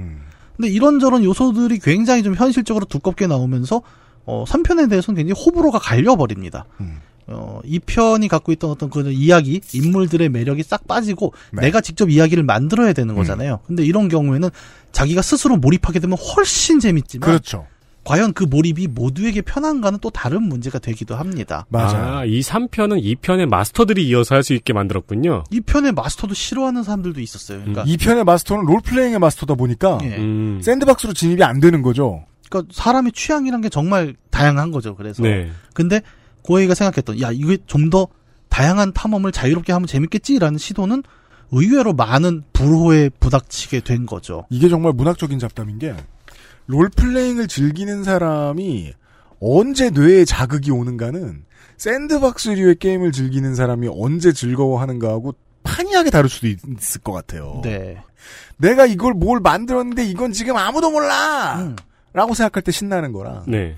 근데 이런저런 요소들이 굉장히 좀 현실적으로 두껍게 나오면서 3편에 대해서는 굉장히 호불호가 갈려버립니다. 2편이 갖고 있던 어떤 그 이야기, 인물들의 매력이 싹 빠지고 네. 내가 직접 이야기를 만들어야 되는 거잖아요. 근데 이런 경우에는 자기가 스스로 몰입하게 되면 훨씬 재밌지만 그렇죠. 과연 그 몰입이 모두에게 편한가는 또 다른 문제가 되기도 합니다. 맞아요. 아, 이 3편은 2편의 마스터들이 이어서 할 수 있게 만들었군요. 2편의 마스터도 싫어하는 사람들도 있었어요. 그러니까 2편의 마스터는 롤플레잉의 마스터다 보니까 예. 샌드박스로 진입이 안 되는 거죠. 그러니까 사람의 취향이란 게 정말 다양한 거죠. 그래서 네. 근데 고에이가 생각했던 야 이게 좀 더 다양한 탐험을 자유롭게 하면 재밌겠지라는 시도는 의외로 많은 불호에 부닥치게 된 거죠. 이게 정말 문학적인 잡담인 게 롤플레잉을 즐기는 사람이 언제 뇌에 자극이 오는가는 샌드박스류의 게임을 즐기는 사람이 언제 즐거워하는가하고 판이하게 다를 수도 있을 것 같아요. 네. 내가 이걸 뭘 만들었는데 이건 지금 아무도 몰라! 라고 생각할 때 신나는 거라. 네.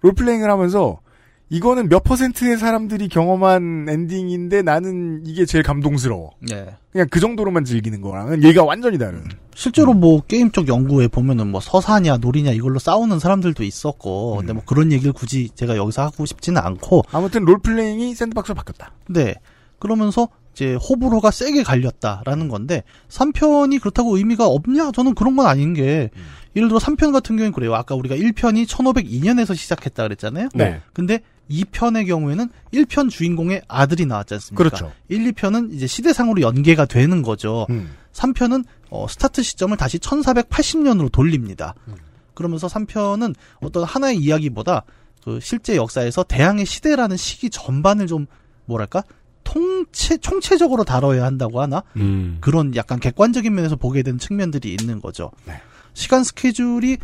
롤플레잉을 하면서 이거는 몇 퍼센트의 사람들이 경험한 엔딩인데 나는 이게 제일 감동스러워. 네. 그냥 그 정도로만 즐기는 거랑은 얘가 완전히 다른. 실제로 뭐 게임 쪽 연구에 보면은 뭐 서사냐 놀이냐 이걸로 싸우는 사람들도 있었고, 근데 뭐 그런 얘기를 굳이 제가 여기서 하고 싶지는 않고. 아무튼 롤플레잉이 샌드박스로 바뀌었다. 네. 그러면서 이제 호불호가 세게 갈렸다라는 건데 3편이 그렇다고 의미가 없냐? 저는 그런 건 아닌 게 예를 들어 3편 같은 경우는 그래요. 아까 우리가 1편이 1502년에서 시작했다 그랬잖아요. 네. 근데 2편의 경우에는 1편 주인공의 아들이 나왔지 않습니까? 그렇죠. 1, 2편은 이제 시대상으로 연계가 되는 거죠. 3편은 스타트 시점을 다시 1480년으로 돌립니다. 그러면서 3편은 어떤 하나의 이야기보다 그 실제 역사에서 대항해 시대라는 시기 전반을 좀 뭐랄까? 총체적으로 다뤄야 한다고 하나? 그런 약간 객관적인 면에서 보게 되는 측면들이 있는 거죠. 네. 시간 스케줄이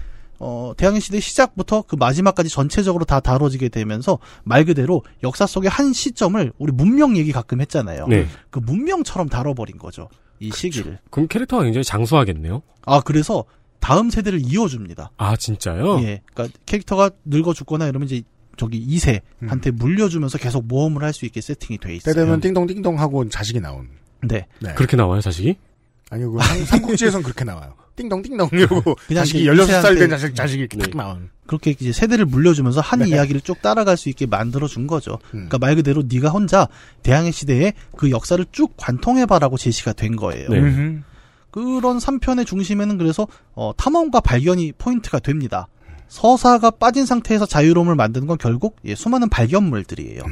대항해 시대 시작부터 그 마지막까지 전체적으로 다 다뤄지게 되면서 말 그대로 역사 속의 한 시점을 우리 문명 얘기 가끔 했잖아요. 네. 그 문명처럼 다뤄버린 거죠. 이 시기를. 그럼 캐릭터가 굉장히 장수하겠네요? 아, 그래서 다음 세대를 이어줍니다. 아, 진짜요? 예. 그러니까 캐릭터가 늙어 죽거나 이러면 이제 저기 2세한테 물려주면서 계속 모험을 할 수 있게 세팅이 돼 있어요. 때 되면 띵동띵동 하고 자식이 나온. 네. 네. 그렇게 나와요, 자식이? 아니요, 그 삼국지에선 그렇게 나와요. 띵동띵동 이러고 자식이 16살 된 자식이 이렇게 딱 나온. 그렇게 이제 세대를 물려주면서 한 네. 이야기를 쭉 따라갈 수 있게 만들어준 거죠. 그러니까 말 그대로 네가 혼자 대항해 시대에 그 역사를 쭉 관통해봐라고 제시가 된 거예요. 네. 그런 3편의 중심에는 그래서 탐험과 발견이 포인트가 됩니다. 서사가 빠진 상태에서 자유로움을 만드는 건 결국 수많은 발견물들이에요.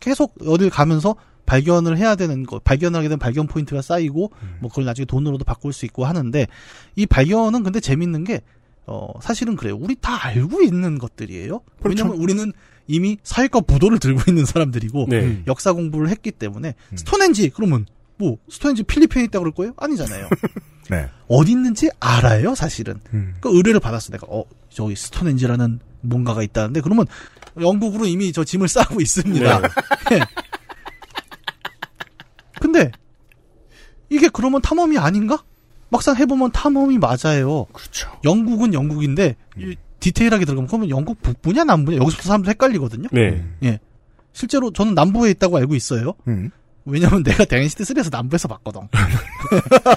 계속 어딜 가면서 발견을 해야 되는 거, 발견하게 되면 발견 포인트가 쌓이고 뭐 그걸 나중에 돈으로도 바꿀 수 있고 하는데 이 발견은 근데 재밌는 게 사실은 그래요. 우리 다 알고 있는 것들이에요. 그렇죠. 왜냐면 우리는 이미 사회과 부도를 들고 있는 사람들이고 네. 역사 공부를 했기 때문에 스톤헨지 그러면 뭐 스톤헨지 필리핀에 있다고 그럴 거예요? 아니잖아요. 네. 어디 있는지 알아요, 사실은. 그 의뢰를 받았어. 내가 저기 스톤헨지라는 뭔가가 있다는데 그러면 영국으로 이미 저 짐을 싸고 있습니다. 네. 네. 근데 이게 그러면 탐험이 아닌가? 막상 해보면 탐험이 맞아요. 그렇죠. 영국은 영국인데 디테일하게 들어가면 그러면 영국 북부냐 남부냐 여기서부터 사람들 헷갈리거든요. 네. 예. 실제로 저는 남부에 있다고 알고 있어요. 왜냐면 내가 대항해시대 3에서 남부에서 봤거든.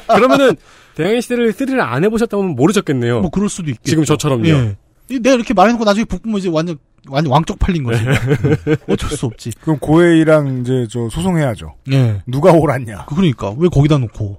그러면은 대항해시대를 3를 안 해보셨다면 모르셨겠네요. 뭐 그럴 수도 있겠죠. 지금 저처럼요. 예. 내가 이렇게 말해놓고 나중에 북부면 이제 완전 왕쪽 팔린 거지. 어쩔 수 없지. 그럼 고에이랑 이제 저 소송해야죠. 예. 누가 옳았냐. 그러니까 왜 거기다 놓고.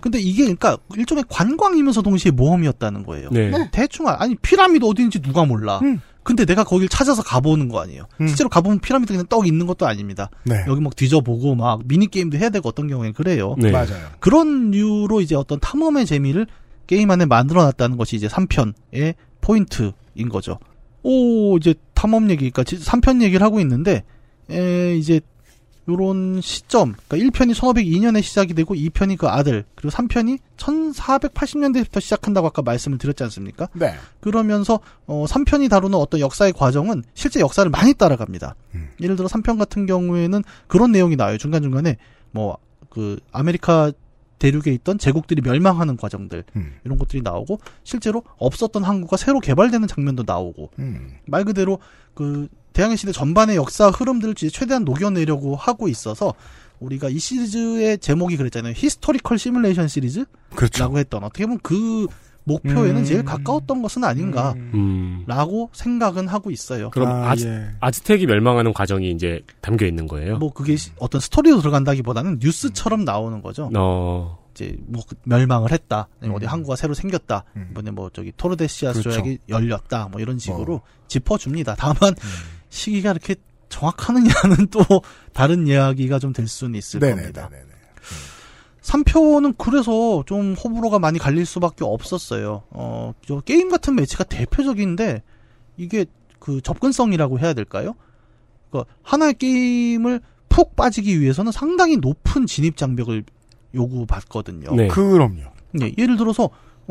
근데 이게 그러니까 일종의 관광이면서 동시에 모험이었다는 거예요. 네. 네. 대충 아니 피라미드 어디인지 누가 몰라. 근데 내가 거길 찾아서 가보는 거 아니에요. 실제로 가보면 피라미드 그냥 떡 있는 것도 아닙니다. 네. 여기 막 뒤져보고 막 미니게임도 해야 되고 어떤 경우엔 그래요. 네. 맞아요. 그런 류로 이제 어떤 탐험의 재미를 게임 안에 만들어놨다는 것이 이제 3편의 포인트인 거죠. 오, 이제 탐험 얘기니까 3편 얘기를 하고 있는데, 이제 요런 시점, 그러니까 1편이 1502년에 시작이 되고 2편이 그 아들, 그리고 3편이 1480년대부터 시작한다고 아까 말씀을 드렸지 않습니까? 네. 그러면서 3편이 다루는 어떤 역사의 과정은 실제 역사를 많이 따라갑니다. 예를 들어 3편 같은 경우에는 그런 내용이 나와요. 중간중간에 뭐 그 아메리카 대륙에 있던 제국들이 멸망하는 과정들 이런 것들이 나오고 실제로 없었던 항구가 새로 개발되는 장면도 나오고 말 그대로 그 대항해 시대 전반의 역사 흐름들을 최대한 녹여내려고 하고 있어서 우리가 이 시리즈의 제목이 그랬잖아요. 히스토리컬 시뮬레이션 시리즈라고 그렇죠. 했던 어떻게 보면 그 목표에는 제일 가까웠던 것은 아닌가라고 생각은 하고 있어요. 그럼 예. 아즈텍이 멸망하는 과정이 이제 담겨 있는 거예요? 뭐 그게 어떤 스토리로 들어간다기보다는 뉴스처럼 나오는 거죠. 이제 뭐 멸망을 했다. 어디 항구가 새로 생겼다. 이번에 뭐 저기 토르데시아 그렇죠. 조약이 열렸다. 뭐 이런 식으로 짚어줍니다. 다만 시기가 이렇게 정확하느냐는 또 다른 이야기가 좀 될 수는 있을 겁니다. 네네. 3표는 그래서 좀 호불호가 많이 갈릴 수밖에 없었어요. 저 게임 같은 매체가 대표적인데 이게 그 접근성이라고 해야 될까요? 그러니까 하나의 게임을 푹 빠지기 위해서는 상당히 높은 진입 장벽을 요구받거든요. 네. 그럼요. 네, 예를 들어서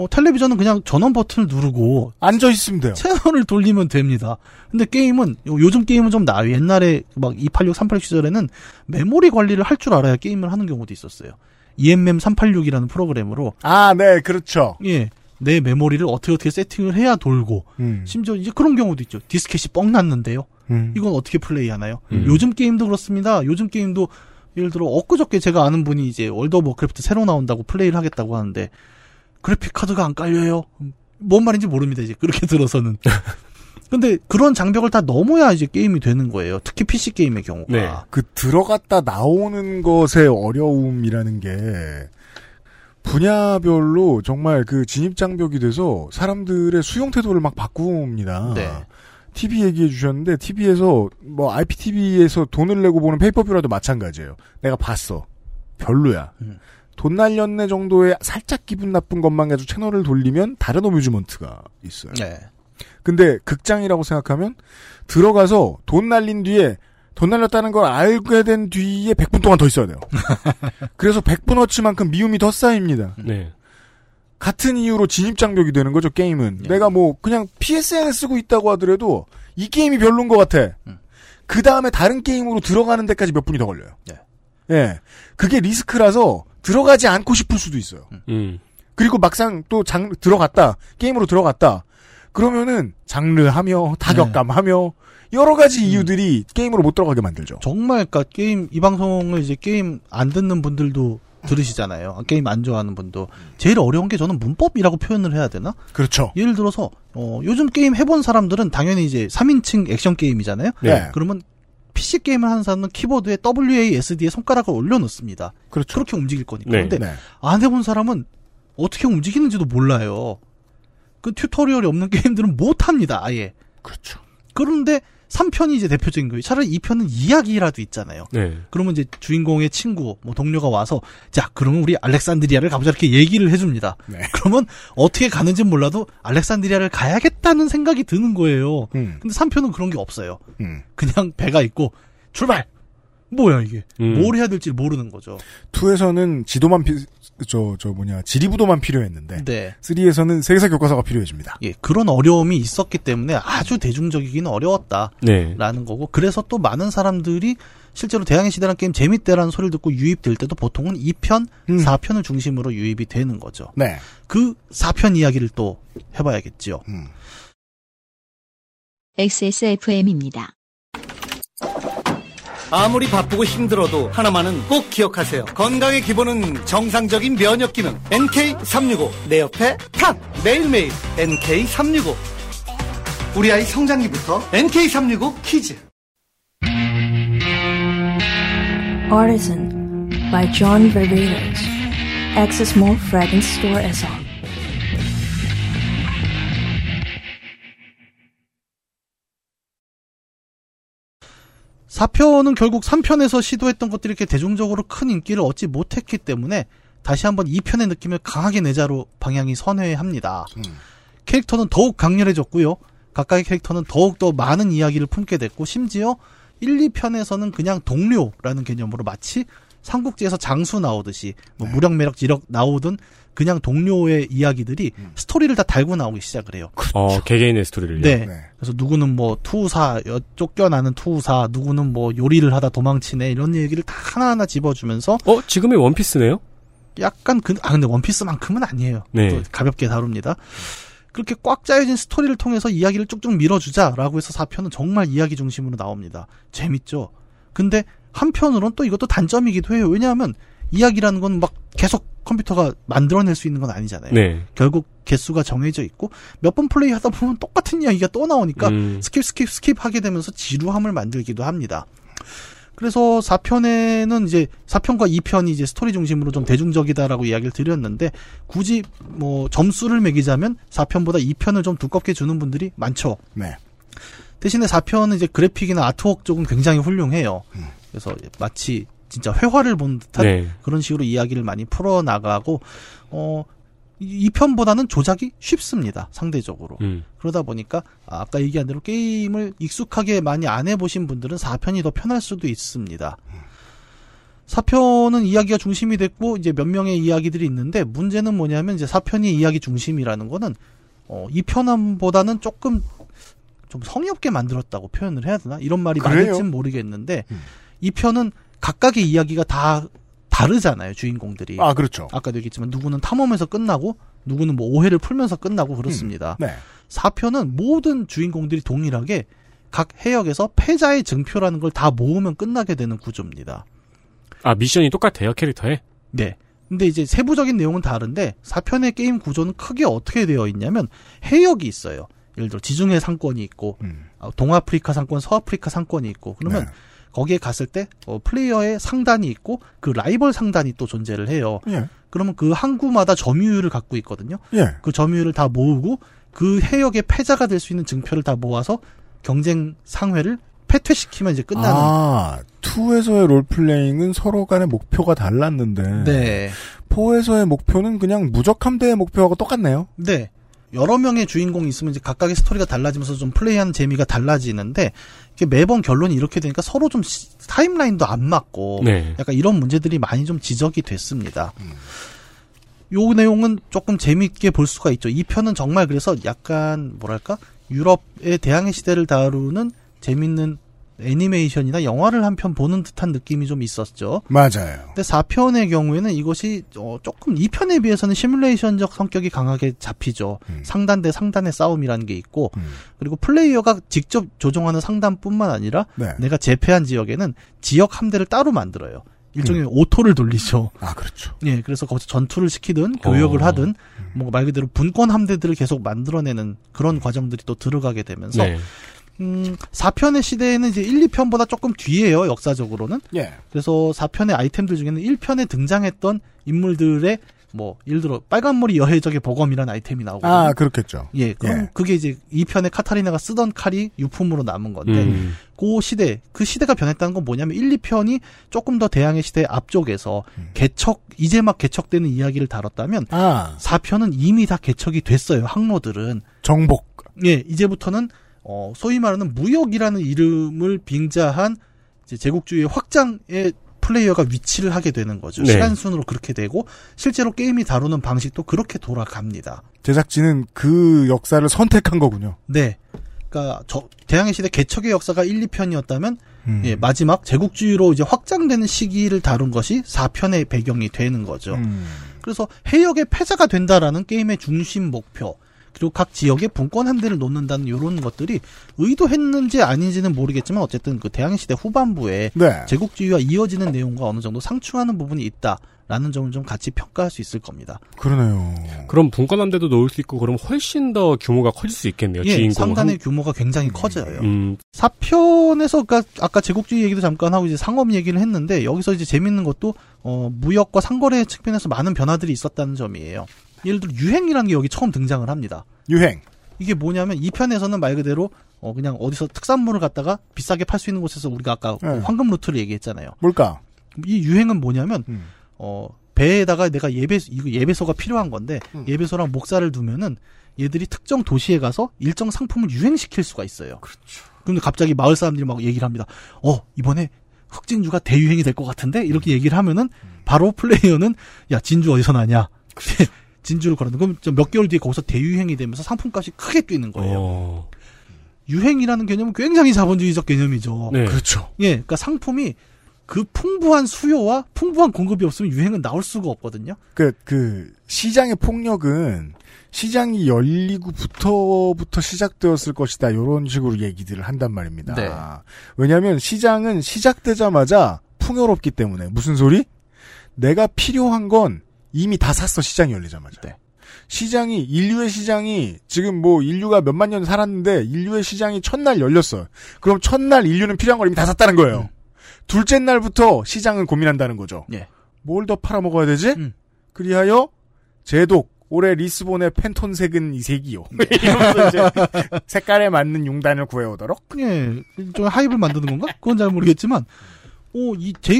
텔레비전은 그냥 전원 버튼을 누르고 앉아있으면 돼요. 채널을 돌리면 됩니다. 근데 게임은, 요즘 게임은 좀 나아요. 옛날에 막 286, 386 시절에는 메모리 관리를 할 줄 알아야 게임을 하는 경우도 있었어요. EMM 386이라는 프로그램으로. 아, 네, 그렇죠. 예. 내 메모리를 어떻게 세팅을 해야 돌고, 심지어 이제 그런 경우도 있죠. 디스켓이 뻥 났는데요. 이건 어떻게 플레이하나요? 요즘 게임도 그렇습니다. 요즘 게임도, 예를 들어, 엊그저께 제가 아는 분이 이제 월드 오브 워크래프트 새로 나온다고 플레이를 하겠다고 하는데, 그래픽카드가 안 깔려요. 뭔 말인지 모릅니다, 이제. 그렇게 들어서는. 근데 그런 장벽을 다 넘어야 이제 게임이 되는 거예요. 특히 PC 게임의 경우가. 네. 그 들어갔다 나오는 것의 어려움이라는 게, 분야별로 정말 그 진입장벽이 돼서 사람들의 수용태도를 막 바꿉니다. 네. TV 얘기해 주셨는데, TV에서, 뭐, IPTV에서 돈을 내고 보는 페이퍼뷰라도 마찬가지예요. 내가 봤어. 별로야. 돈 날렸네 정도의 살짝 기분 나쁜 것만 가지고 채널을 돌리면 다른 어뮤즈먼트가 있어요. 네. 근데 극장이라고 생각하면 들어가서 돈 날린 뒤에 돈 날렸다는 걸 알게 된 뒤에 100분 동안 더 있어야 돼요. 그래서 100분어치만큼 미움이 더 쌓입니다. 네. 같은 이유로 진입장벽이 되는 거죠, 게임은. 네. 내가 뭐 그냥 PSN을 쓰고 있다고 하더라도 이 게임이 별론 것 같아. 그 다음에 다른 게임으로 들어가는 데까지 몇 분이 더 걸려요. 네. 예. 그게 리스크라서 들어가지 않고 싶을 수도 있어요. 그리고 막상 또 들어갔다, 게임으로 들어갔다. 그러면은 장르하며 타격감하며 여러 가지 이유들이 게임으로 못 들어가게 만들죠. 정말 그러니까 게임 이 방송을 이제 게임 안 듣는 분들도 들으시잖아요. 게임 안 좋아하는 분도 제일 어려운 게 저는 문법이라고 표현을 해야 되나? 그렇죠. 예를 들어서 요즘 게임 해본 사람들은 당연히 이제 3인칭 액션 게임이잖아요. 네. 그러면 PC 게임을 하는 사람은 키보드에 WASD에 손가락을 올려놓습니다. 그렇죠. 그렇게 움직일 거니까. 네. 근데 네. 안 해본 사람은 어떻게 움직이는지도 몰라요. 그 튜토리얼이 없는 게임들은 못합니다. 아예. 그렇죠. 그런데 3편이 이제 대표적인 거예요. 차라리 2편은 이야기라도 있잖아요. 네. 그러면 이제 주인공의 친구, 뭐 동료가 와서 자, 그러면 우리 알렉산드리아를 가보자 이렇게 얘기를 해줍니다. 네. 그러면 어떻게 가는지는 몰라도 알렉산드리아를 가야겠다는 생각이 드는 거예요. 근데 3편은 그런 게 없어요. 그냥 배가 있고 출발! 뭐야 이게. 뭘 해야 될지 모르는 거죠. 2에서는 지도만 지리부도만 필요했는데 네. 3에서는 세계사 교과서가 필요해집니다. 예, 그런 어려움이 있었기 때문에 아주 대중적이긴 어려웠다라는 네. 거고 그래서 또 많은 사람들이 실제로 대항해시대라는 게임 재밌대라는 소리를 듣고 유입될 때도 보통은 2편, 4편을 중심으로 유입이 되는 거죠. 네. 그 4편 이야기를 또 해봐야겠지요. XSFM입니다. 아무리 바쁘고 힘들어도 하나만은 꼭 기억하세요. 건강의 기본은 정상적인 면역 기능. NK365. 내 옆에 탑! 매일매일 NK365. 우리 아이 성장기부터 NK365 키즈. Artisan by John Varvatos. Access Mall Fragrance Store에서. 사편은 결국 3편에서 시도했던 것들이 이렇게 대중적으로 큰 인기를 얻지 못했기 때문에 다시 한번 2편의 느낌을 강하게 내자로 방향이 선회합니다. 캐릭터는 더욱 강렬해졌고요. 각각의 캐릭터는 더욱더 많은 이야기를 품게 됐고 심지어 1, 2편에서는 그냥 동료라는 개념으로 마치 삼국지에서 장수 나오듯이 뭐 무력, 매력, 지력 나오던 그냥 동료의 이야기들이 스토리를 다 달고 나오기 시작을 해요. 그렇죠. 개개인의 스토리를요. 네. 네. 그래서 누구는 뭐 투우사, 쫓겨나는 투우사, 누구는 뭐 요리를 하다 도망치네 이런 얘기를 다 하나하나 집어주면서 지금의 원피스네요? 약간 근데 원피스만큼은 아니에요. 네. 또 가볍게 다룹니다. 그렇게 꽉 짜여진 스토리를 통해서 이야기를 쭉쭉 밀어주자라고 해서 4편은 정말 이야기 중심으로 나옵니다. 재밌죠? 근데 한편으론 또 이것도 단점이기도 해요. 왜냐하면 이야기라는 건 막 계속 컴퓨터가 만들어낼 수 있는 건 아니잖아요. 네. 결국 개수가 정해져 있고 몇 번 플레이하다 보면 똑같은 이야기가 또 나오니까 스킵 하게 되면서 지루함을 만들기도 합니다. 그래서 4편에는 이제 4편과 2편이 이제 스토리 중심으로 좀 대중적이다라고 이야기를 드렸는데 굳이 뭐 점수를 매기자면 4편보다 2편을 좀 두껍게 주는 분들이 많죠. 네. 대신에 4편은 이제 그래픽이나 아트웍 쪽은 굉장히 훌륭해요. 그래서 마치 진짜 회화를 본 듯한 네. 그런 식으로 이야기를 많이 풀어나가고 2편보다는 조작이 쉽습니다. 상대적으로. 그러다 보니까 아까 얘기한 대로 게임을 익숙하게 많이 안 해보신 분들은 4편이 더 편할 수도 있습니다. 4편은 이야기가 중심이 됐고 이제 몇 명의 이야기들이 있는데 문제는 뭐냐면 이제 4편이 이야기 중심이라는 거는 2편보다는 조금 좀 성의없게 만들었다고 표현을 해야 되나? 이런 말이 맞을진 모르겠는데 2편은 각각의 이야기가 다 다르잖아요, 주인공들이. 아, 그렇죠. 아까도 얘기했지만 누구는 탐험에서 끝나고 누구는 뭐 오해를 풀면서 끝나고 그렇습니다. 네. 4편은 모든 주인공들이 동일하게 각 해역에서 패자의 증표라는 걸 다 모으면 끝나게 되는 구조입니다. 아, 미션이 똑같아요, 캐릭터에? 네. 근데 이제 세부적인 내용은 다른데 4편의 게임 구조는 크게 어떻게 되어 있냐면 해역이 있어요. 예를 들어 지중해 상권이 있고 동아프리카 상권, 서아프리카 상권이 있고 그러면 네. 거기에 갔을 때 플레이어의 상단이 있고 그 라이벌 상단이 또 존재를 해요. 예. 그러면 그 항구마다 점유율을 갖고 있거든요. 예. 그 점유율을 다 모으고 그 해역의 패자가 될 수 있는 증표를 다 모아서 경쟁 상회를 패퇴시키면 이제 끝나는. 아, 2에서의 롤플레잉은 서로 간의 목표가 달랐는데 네. 4에서의 목표는 그냥 무적함대의 목표하고 똑같네요. 네. 여러 명의 주인공이 있으면 이제 각각의 스토리가 달라지면서 좀 플레이하는 재미가 달라지는데 이게 매번 결론이 이렇게 되니까 서로 좀 타임라인도 안 맞고 네. 약간 이런 문제들이 많이 좀 지적이 됐습니다. 요 내용은 조금 재미있게 볼 수가 있죠. 이 편은 정말 그래서 약간 뭐랄까 유럽의 대항해 시대를 다루는 재밌는 애니메이션이나 영화를 한 편 보는 듯한 느낌이 좀 있었죠. 맞아요. 근데 4편의 경우에는 이것이 조금 2편에 비해서는 시뮬레이션적 성격이 강하게 잡히죠. 상단 대 상단의 싸움이라는 게 있고 그리고 플레이어가 직접 조종하는 상단뿐만 아니라 네. 내가 제패한 지역에는 지역 함대를 따로 만들어요. 일종의 오토를 돌리죠. 아, 그렇죠. 예, 그래서 거기서 전투를 시키든 교역을 하든 뭐 말 그대로 분권 함대들을 계속 만들어내는 그런 과정들이 또 들어가게 되면서 네. 4편의 시대에는 이제 1, 2편보다 조금 뒤에요, 역사적으로는. 예. 그래서 4편의 아이템들 중에는 1편에 등장했던 인물들의 뭐, 예를 들어, 빨간머리 여해적의 보검이라는 아이템이 나오고. 아, 그렇겠죠. 예. 그럼 예. 그게 이제 2편에 카타리나가 쓰던 칼이 유품으로 남은 건데, 그 시대, 그 시대가 변했다는 건 뭐냐면 1, 2편이 조금 더 대항해 시대 앞쪽에서 이제 막 개척되는 이야기를 다뤘다면, 4편은 이미 다 개척이 됐어요, 항로들은. 정복. 예, 이제부터는 소위 말하는 무역이라는 이름을 빙자한 이제 제국주의 확장의 플레이어가 위치를 하게 되는 거죠. 네. 시간순으로 그렇게 되고 실제로 게임이 다루는 방식도 그렇게 돌아갑니다. 제작진은 그 역사를 선택한 거군요. 네. 그러니까 대항해 시대 개척의 역사가 1, 2편이었다면 예, 마지막 제국주의로 이제 확장되는 시기를 다룬 것이 4편의 배경이 되는 거죠. 그래서 해역의 패자가 된다라는 게임의 중심 목표 그리고 각 지역에 분권 함대를 놓는다는 이런 것들이 의도했는지 아닌지는 모르겠지만 어쨌든 그 대항해 시대 후반부에 네. 제국주의와 이어지는 내용과 어느 정도 상충하는 부분이 있다라는 점을 좀 같이 평가할 수 있을 겁니다. 그러네요. 그럼 분권 함대도 놓을 수 있고 그럼 훨씬 더 규모가 커질 수 있겠네요. 예, 상단의 규모가 굉장히 커져요. 4편에서 아까 제국주의 얘기도 잠깐 하고 이제 상업 얘기를 했는데 여기서 이제 재밌는 것도 무역과 상거래 측면에서 많은 변화들이 있었다는 점이에요. 예를 들어 유행이라는 게 여기 처음 등장을 합니다. 유행. 이게 뭐냐면 2편에서는 말 그대로 그냥 어디서 특산물을 갖다가 비싸게 팔 수 있는 곳에서 우리가 아까 황금 루트를 얘기했잖아요. 뭘까? 이 유행은 뭐냐면 배에다가 내가 예배소가 필요한 건데 예배소랑 목사를 두면은 얘들이 특정 도시에 가서 일정 상품을 유행시킬 수가 있어요. 그렇죠. 근데 갑자기 마을 사람들이 막 얘기를 합니다. 이번에 흑진주가 대유행이 될 것 같은데 이렇게 얘기를 하면은 바로 플레이어는 야 진주 어디서 나냐? 그렇죠. 진주를 걸었는데 그럼 좀 몇 개월 뒤에 거기서 대유행이 되면서 상품값이 크게 뛰는 거예요. 유행이라는 개념은 굉장히 자본주의적 개념이죠. 네. 그렇죠. 예, 그러니까 상품이 그 풍부한 수요와 풍부한 공급이 없으면 유행은 나올 수가 없거든요. 그 시장의 폭력은 시장이 열리고부터 시작되었을 것이다. 이런 식으로 얘기들을 한단 말입니다. 네. 왜냐하면 시장은 시작되자마자 풍요롭기 때문에 무슨 소리? 내가 필요한 건 이미 다 샀어, 시장이 열리자마자. 네. 인류의 시장이, 지금 뭐, 인류가 몇만 년 살았는데, 인류의 시장이 첫날 열렸어. 그럼 첫날 인류는 필요한 걸 이미 다 샀다는 거예요. 둘째 날부터 시장은 고민한다는 거죠. 예. 뭘 더 팔아먹어야 되지? 그리하여, 제독, 올해 리스본의 펜톤색은 이 색이요. 이러면서 이제, 색깔에 맞는 용단을 구해오도록? 예. 좀 하입을 만드는 건가? 그건 잘 모르겠지만,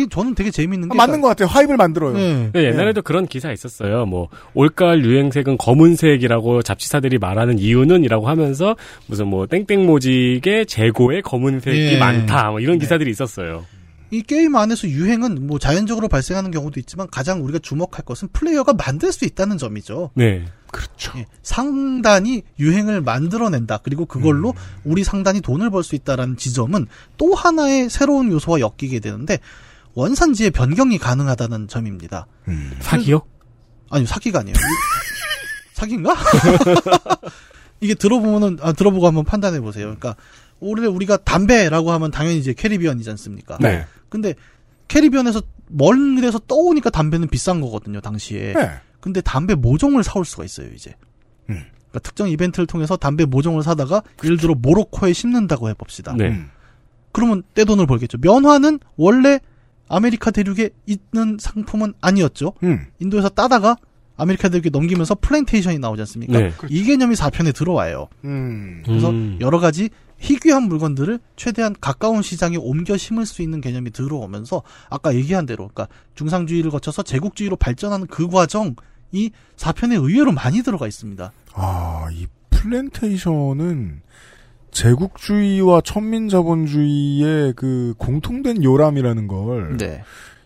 저는 되게 재밌는 게. 맞는 것 같아요. 화입을 만들어요. 네. 네, 옛날에도 네. 그런 기사 있었어요. 뭐, 올가을 유행색은 검은색이라고 잡지사들이 말하는 이유는 이라고 하면서 무슨 뭐, 땡땡모직의 재고에 검은색이 많다. 뭐 이런 기사들이 있었어요. 이 게임 안에서 유행은 뭐 자연적으로 발생하는 경우도 있지만 가장 우리가 주목할 것은 플레이어가 만들 수 있다는 점이죠. 네, 그렇죠. 예, 상단이 유행을 만들어낸다. 그리고 그걸로 우리 상단이 돈을 벌 수 있다라는 지점은 또 하나의 새로운 요소와 엮이게 되는데 원산지의 변경이 가능하다는 점입니다. 사기요? 아니요, 사기가 아니에요. 사기인가? 이게 들어보면은 들어보고 한번 판단해 보세요. 그러니까 올해 우리가 담배라고 하면 당연히 이제 캐리비안이지 않습니까? 네. 근데 캐리비안에서 먼 데서 떠오니까 담배는 비싼 거거든요, 당시에. 네. 근데 담배 모종을 사올 수가 있어요, 이제. 그러니까 특정 이벤트를 통해서 담배 모종을 사다가 예를 들어 모로코에 심는다고 해 봅시다. 네. 그러면 떼돈을 벌겠죠. 면화는 원래 아메리카 대륙에 있는 상품은 아니었죠. 인도에서 따다가 아메리카 대륙에 넘기면서 플랜테이션이 나오지 않습니까? 네. 이 개념이 4편에 들어와요. 그래서 여러 가지 희귀한 물건들을 최대한 가까운 시장에 옮겨 심을 수 있는 개념이 들어오면서 아까 얘기한 대로 그러니까 중상주의를 거쳐서 제국주의로 발전하는 그 과정이 4편에 의외로 많이 들어가 있습니다. 아, 이 플랜테이션은 제국주의와 천민자본주의의 그 공통된 요람이라는 걸 네.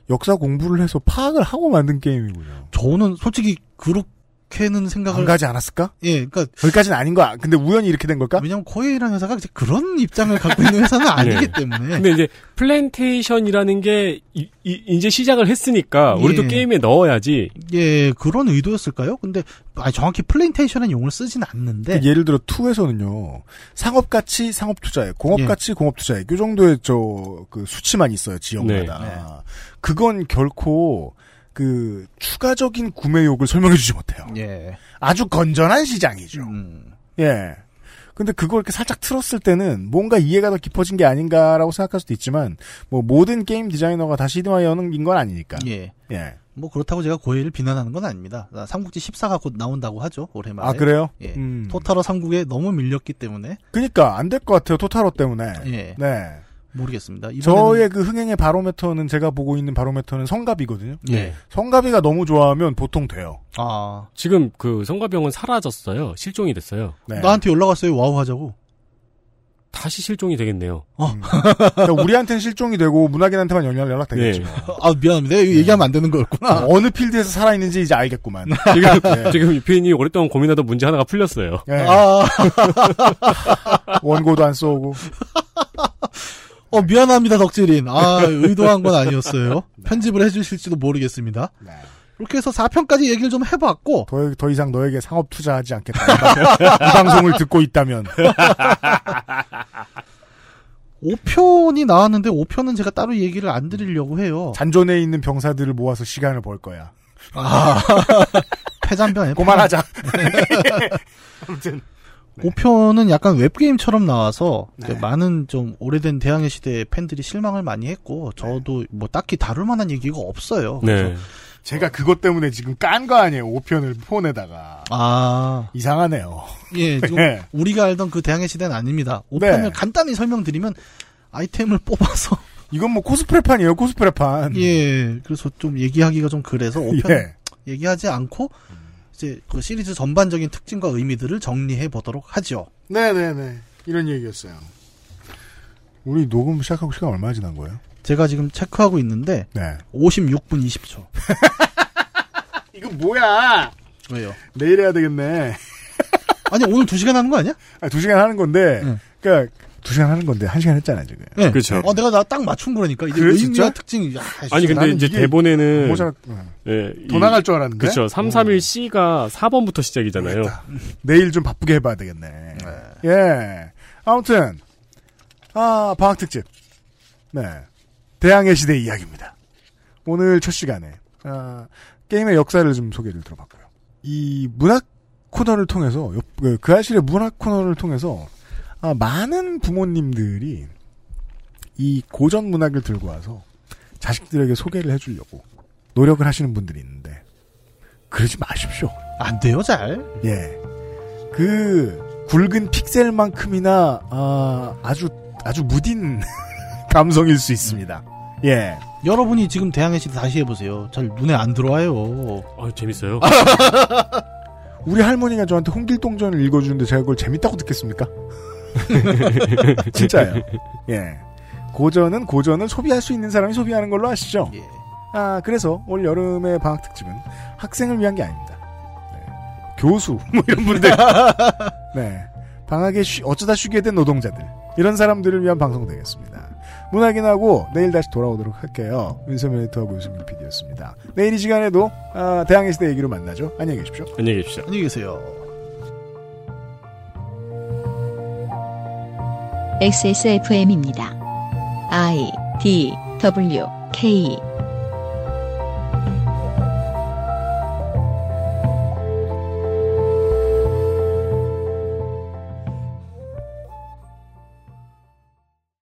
역사 공부를 해서 파악을 하고 만든 게임이군요. 저는 솔직히 그렇게는 생각을 안 가지 않았을까? 예, 그러니까 거기까지는 아닌 거야. 근데 우연히 이렇게 된 걸까? 왜냐면 코에이라는 회사가 이제 그런 입장을 갖고 있는 회사는 아니기 네. 때문에. 근데 이제 플랜테이션이라는 게 이제 시작을 했으니까 우리도 예. 게임에 넣어야지. 예, 그런 의도였을까요? 근데 아니, 정확히 플랜테이션은 용어를 쓰진 않는데. 그 예를 들어 2에서는요. 상업 가치, 상업 투자액, 공업 가치, 예. 공업 투자액. 이 정도의 그 수치만 있어요, 지역마다. 네. 네. 그건 결코 그 추가적인 구매욕을 설명해 주지 못해요. 예. 아주 건전한 시장이죠. 예. 근데 그걸 이렇게 살짝 틀었을 때는 뭔가 이해가 더 깊어진 게 아닌가라고 생각할 수도 있지만 뭐 모든 게임 디자이너가 다 시드마이어인 건 아니니까. 예. 예. 뭐 그렇다고 제가 고해를 비난하는 건 아닙니다. 삼국지 14가 곧 나온다고 하죠. 올해 말에. 아, 그래요? 예. 토탈워 삼국에 너무 밀렸기 때문에. 그러니까 안 될 것 같아요. 토탈워 때문에. 예. 네. 모르겠습니다. 저의 그 흥행의 바로메터는 제가 보고 있는 바로메터는 성가비거든요. 예. 성가비가 너무 좋아하면 보통 돼요. 아 지금 그 성가비 형은 사라졌어요. 실종이 됐어요. 네. 나한테 연락 왔어요. 와우 하자고. 다시 실종이 되겠네요. 그러니까 우리한테는 실종이 되고 문학인한테만 연락 되겠죠. 네. 아 미안합니다. 내가 얘기하면 안 되는 거였구나. 어느 필드에서 살아있는지 이제 알겠구만. 지금 유피엔이 오랫동안 고민하던 문제 하나가 풀렸어요. 네. 아. 원고도 안 써오고. 미안합니다, 덕질인. 아, 의도한 건 아니었어요. 편집을 해주실지도 모르겠습니다. 네. 이렇게 해서 4편까지 얘기를 좀 해봤고. 더 이상 너에게 상업 투자하지 않겠다. 이 방송을 듣고 있다면. 5편이 나왔는데 5편은 제가 따로 얘기를 안 드리려고 해요. 잔존에 있는 병사들을 모아서 시간을 벌 거야. 아, 패잔병. 그만하자. 아무튼. 네. 5편은 약간 웹게임처럼 나와서 네. 많은 좀 오래된 대항해 시대 팬들이 실망을 많이 했고 저도 네. 뭐 딱히 다룰 만한 얘기가 없어요. 네. 그래서 제가 그것 때문에 지금 깐 거 아니에요. 5편을 폰에다가. 아. 이상하네요. 예. 좀 네. 우리가 알던 그 대항해 시대는 아닙니다. 5편을 네. 간단히 설명드리면 아이템을 뽑아서. 이건 뭐 코스프레판이에요. 코스프레판. 예. 그래서 좀 얘기하기가 좀 그래서 5편 예. 얘기하지 않고 이제 그 시리즈 전반적인 특징과 의미들을 정리해 보도록 하죠. 네네네. 이런 얘기였어요. 우리 녹음 시작하고 시간 얼마 지난 거예요? 제가 지금 체크하고 있는데 네. 56분 20초. 이건 뭐야? 왜요? 내일 해야 되겠네. 아니 오늘 2시간 하는 거 아니야? 아니 2시간 하는 건데 네. 그러니까 2시간 하는 건데 1시간 했잖아요 지금. 네. 그렇죠. 아, 내가 딱 맞춘 거라니까. 이제 의미와 진짜? 특징이. 야, 아니 근데 이제 대본에는 모자. 예, 더 나갈 줄 알았는데. 그렇죠. 331C가 4번부터 시작이잖아요. 내일 좀 바쁘게 해봐야 되겠네. 네. 예. 아무튼 방학 특집. 네. 대항해 시대 이야기입니다. 오늘 첫 시간에 게임의 역사를 좀 소개를 들어봤고요. 이 문학 코너를 통해서 그 아실의 문학 코너를 통해서. 많은 부모님들이 이 고전 문학을 들고 와서 자식들에게 소개를 해주려고 노력을 하시는 분들이 있는데 그러지 마십시오. 안 돼요, 잘. 예, 그 굵은 픽셀만큼이나 아주 무딘 감성일 수 있습니다. 예, 여러분이 지금 대항해 시대 다시 해보세요. 잘 눈에 안 들어와요. 재밌어요. 우리 할머니가 저한테 홍길동전을 읽어주는데 제가 그걸 재밌다고 듣겠습니까? 진짜요. 예. 고전은 고전을 소비할 수 있는 사람이 소비하는 걸로 아시죠? 예. 아, 그래서 올 여름의 방학 특집은 학생을 위한 게 아닙니다. 네. 교수 뭐 이런 분들, 네, 방학에 어쩌다 쉬게 된 노동자들, 이런 사람들을 위한 방송 되겠습니다. 문학인하고 내일 다시 돌아오도록 할게요. 윤세민 에디터하고 유승균 PD였습니다. 내일 이 시간에도 대항해시대 얘기로 만나죠. 안녕히 계십시오. 안녕히 계십시오. 안녕히 계세요. XSFM입니다. I, D, W, K